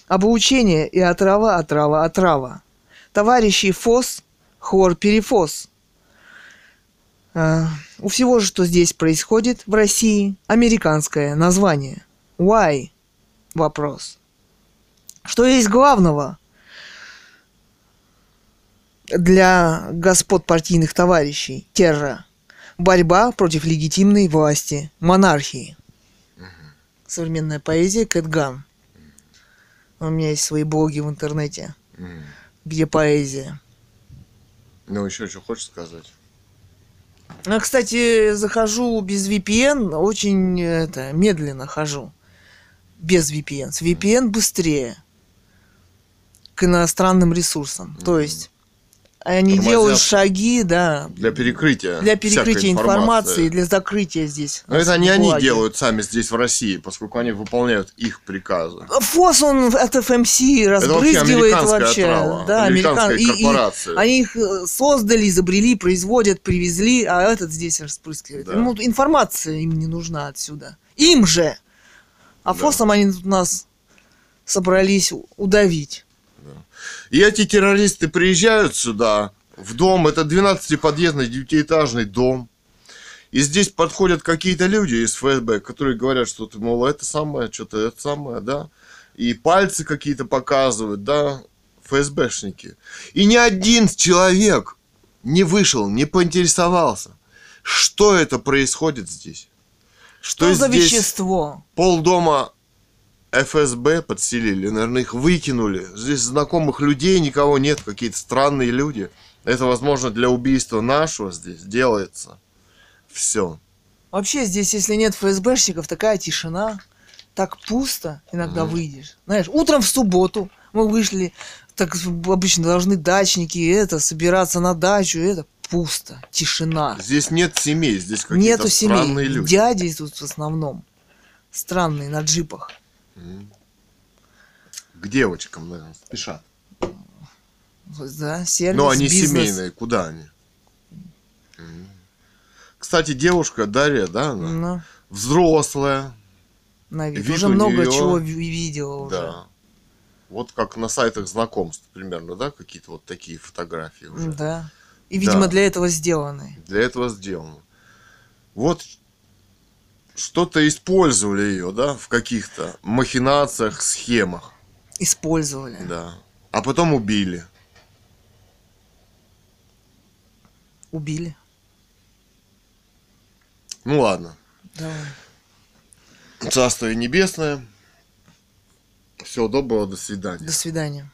Облучение и отрава, отрава, отрава. Товарищи фос, хлорперифос. Э, у всего, что здесь происходит в России, американское название. Why? Вопрос. Что есть главного? Для господ партийных товарищей. Терра. Борьба против легитимной власти. Монархии. Угу. Современная поэзия. Кэтган. У меня есть свои блоги в интернете. Угу. Где поэзия. Ну, еще что хочешь сказать? Я, кстати, захожу без ви пи эн. Очень это, медленно хожу. Без ви пи эн. С ви пи эн быстрее. К иностранным ресурсам. Угу. То есть... Они тормозят. Делают шаги, да. Для перекрытия. Для перекрытия информации, для закрытия здесь. Но это не они делают сами здесь, в России, поскольку они выполняют их приказы. ФОС, он от эф эм си разбрызгивает вообще. вообще. Да, американская американ... корпорация. И, и они их создали, изобрели, производят, привезли, а этот здесь разбрызгивает. Да. Ну, информация им не нужна отсюда. Им же! А да. ФОСом они тут нас собрались удавить. И эти террористы приезжают сюда, в дом, это двенадцатиподъездный девятиэтажный дом. И здесь подходят какие-то люди из эф эс бэ, которые говорят, что ты, мол, это самое, что-то это самое, да. И пальцы какие-то показывают, да, эф эс бэшники. И ни один человек не вышел, не поинтересовался, что это происходит здесь. Что, что за здесь вещество? Полдома... эф эс бэ подселили, наверное, их выкинули. Здесь знакомых людей никого нет, какие-то странные люди. Это, возможно, для убийства нашего здесь делается. Все. Вообще здесь, если нет эф эс бэшников, такая тишина, так пусто иногда mm. выйдешь. Знаешь, утром в субботу мы вышли, так обычно должны дачники это собираться на дачу, это пусто, тишина. Здесь нет семей, здесь какие-то Нету странные семей. люди. Дяди тут в основном странные на джипах. К девочкам, наверное, спешат. Да, сервис, но они бизнес. Семейные, куда они? Кстати, девушка Дарья, да, она но. взрослая. На вид. Вид уже много нее... чего видела уже. Да. Вот как на сайтах знакомств примерно, да, какие-то вот такие фотографии уже. Да. И, видимо, да. для этого сделаны. Для этого сделаны. Вот. Что-то использовали ее, да, в каких-то махинациях, схемах. Использовали. Да. А потом убили. Убили. Ну ладно. Давай. Царство небесное. Всего доброго, до свидания. До свидания.